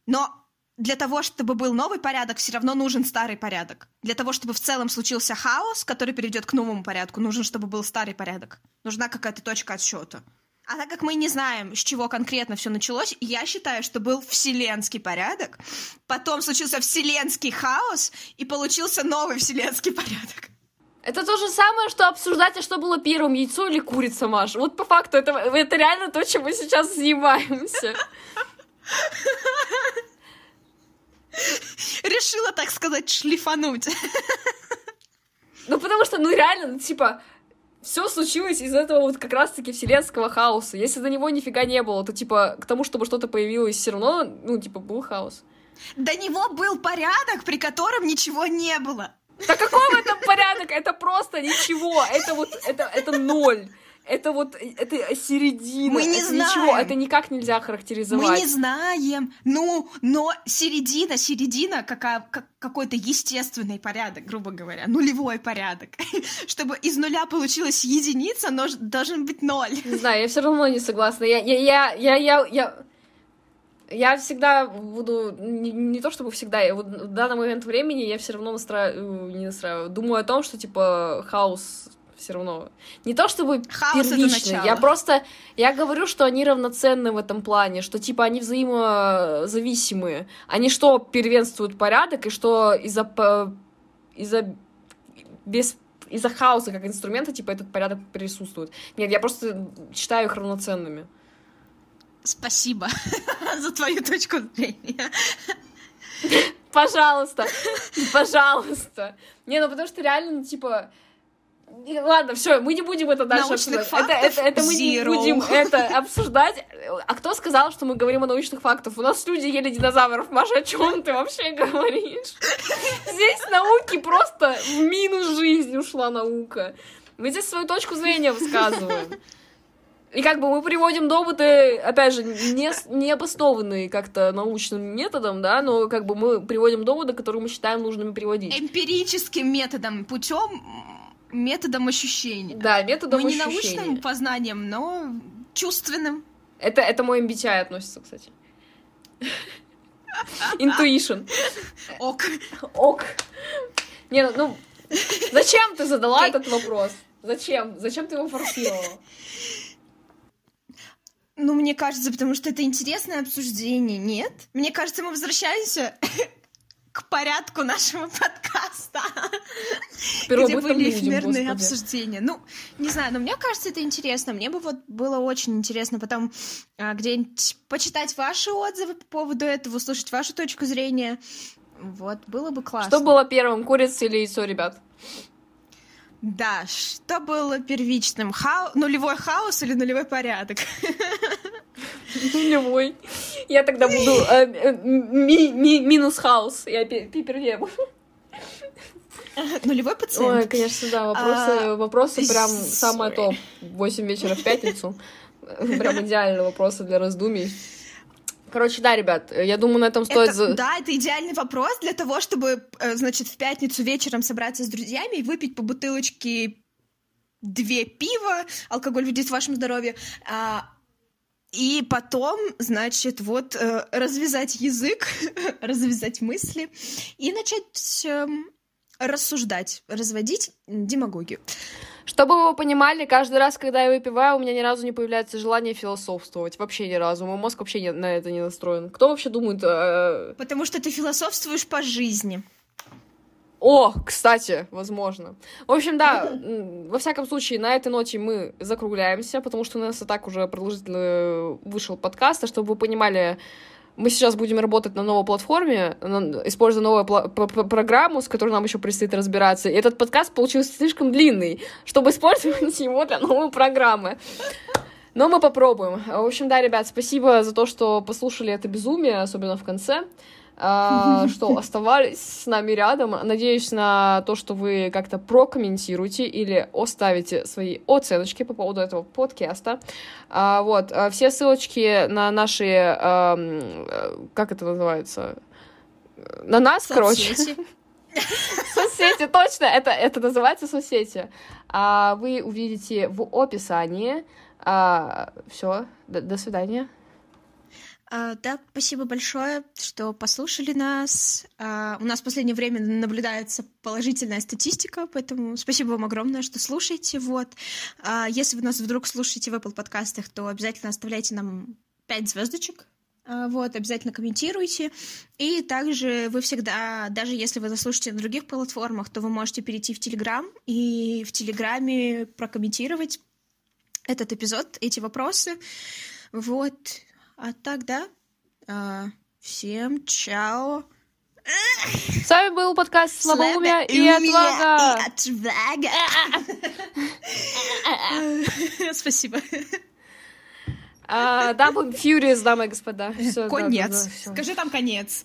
Но для того, чтобы был новый порядок, все равно нужен старый порядок. Для того, чтобы в целом случился хаос, который приведет к новому порядку, нужен, чтобы был старый порядок. Нужна какая-то точка отсчета. А так как мы не знаем, с чего конкретно все началось, я считаю, что был вселенский порядок, потом случился вселенский хаос, и получился новый вселенский порядок. Это то же самое, что обсуждать, а что было первым, яйцо или курица, Маш. Вот по факту, это реально то, чем мы сейчас занимаемся. Решила, так сказать, шлифануть. Ну, потому что, ну, реально, типа... Все случилось из этого вот как раз-таки вселенского хаоса. Если до него нифига не было, то, типа, к тому, чтобы что-то появилось, все равно, ну, типа, был хаос. До него был порядок, при котором ничего не было. Да какой в этом порядок? Это просто ничего. Это вот, это ноль. Это вот, это середина. Мы не знаем. Ничего, это никак нельзя характеризовать. Мы не знаем. Ну, но середина какой-то естественный порядок, грубо говоря, нулевой порядок. Чтобы из нуля получилась единица, должен быть ноль. Не знаю, я все равно не согласна. Я всегда буду, не то чтобы всегда, я вот в данный момент времени я все равно думаю о том, что, типа, хаос... Все равно. Не то чтобы первичные. Я говорю, что они равноценны в этом плане, что типа они взаимозависимые. Они что первенствуют порядок, и что из-за хаоса как инструмента, типа, этот порядок присутствует. Нет, я просто считаю их равноценными. Спасибо за твою точку зрения. Пожалуйста. Не, ну потому что реально, типа... Ладно, все, мы не будем это дальше обсуждать. Это мы не будем это обсуждать. А кто сказал, что мы говорим о научных фактах? У нас люди ели динозавров. Маша, о чем ты вообще говоришь? Здесь науки просто в минус жизни ушла наука. Мы здесь свою точку зрения высказываем. И как бы мы приводим доводы, опять же, не обоснованные как-то научным методом, да, но как бы мы приводим доводы, которые мы считаем нужными приводить. Эмпирическим методом, путем... Методом ощущения. Да, методом ощущения. Мы не научным познанием, но чувственным. Это мой MBTI относится, кстати. Intuition. Ок. Не, ну... Зачем ты задала этот вопрос? Зачем? Зачем ты его форсировала? Ну, мне кажется, потому что это интересное обсуждение, нет? Мне кажется, мы возвращаемся... к порядку нашего подкаста, где были эфирные обсуждения. Ну, не знаю, но мне кажется, это интересно. Мне бы вот было очень интересно потом где-нибудь почитать ваши отзывы по поводу этого, услышать вашу точку зрения. Вот, было бы классно. Что было первым, курица или яйцо, ребят? Да, что было первичным? Нулевой хаос или нулевой порядок? Нулевой. Я тогда буду минус хаус. Я пиперле буду. Нулевой пациент. Ой, конечно, да, вопросы прям самое то. 8 вечера в пятницу. Прям идеальные вопросы для раздумий. Короче, да, ребят, я думаю, на этом стоит... Да, это идеальный вопрос для того, чтобы, значит, в пятницу вечером собраться с друзьями и выпить по бутылочке 2 пива, алкоголь вредит вашему здоровью, и потом, значит, вот развязать язык, развязать мысли и начать рассуждать, разводить демагогию. Чтобы вы понимали, каждый раз, когда я выпиваю, у меня ни разу не появляется желание философствовать. Вообще ни разу. Мой мозг вообще на это не настроен. Кто вообще думает... Потому что ты философствуешь по жизни. О, кстати, возможно. В общем, да, во всяком случае, на этой ноте мы закругляемся, потому что у нас и так уже продолжительно вышел подкаст. А чтобы вы понимали... Мы сейчас будем работать на новой платформе, используя новую программу, с которой нам еще предстоит разбираться. И этот подкаст получился слишком длинный, чтобы использовать его для новой программы. Но мы попробуем. В общем, да, ребят, спасибо за то, что послушали это безумие, особенно в конце, что оставались с нами рядом. Надеюсь на то, что вы как-то прокомментируете или оставите свои оценочки по поводу этого подкаста. Вот, все ссылочки на наши, как это называется, на нас, короче. Соцсети, точно, это называется соцсети. Вы увидите в описании. Все, до свидания. Да, спасибо большое, что послушали нас. У нас в последнее время наблюдается положительная статистика, поэтому спасибо вам огромное, что слушаете. Вот. Если вы нас вдруг слушаете в Apple подкастах, то обязательно оставляйте нам 5 звездочек. Вот, обязательно комментируйте. И также вы всегда, даже если вы заслушаете на других платформах, то вы можете перейти в Telegram и в Телеграме прокомментировать этот эпизод, эти вопросы. Вот. А так, да? Всем чао. С вами был подкаст «Слабоумие и отвага». Спасибо. Double Furious, дамы и господа. Конец. Скажи там конец.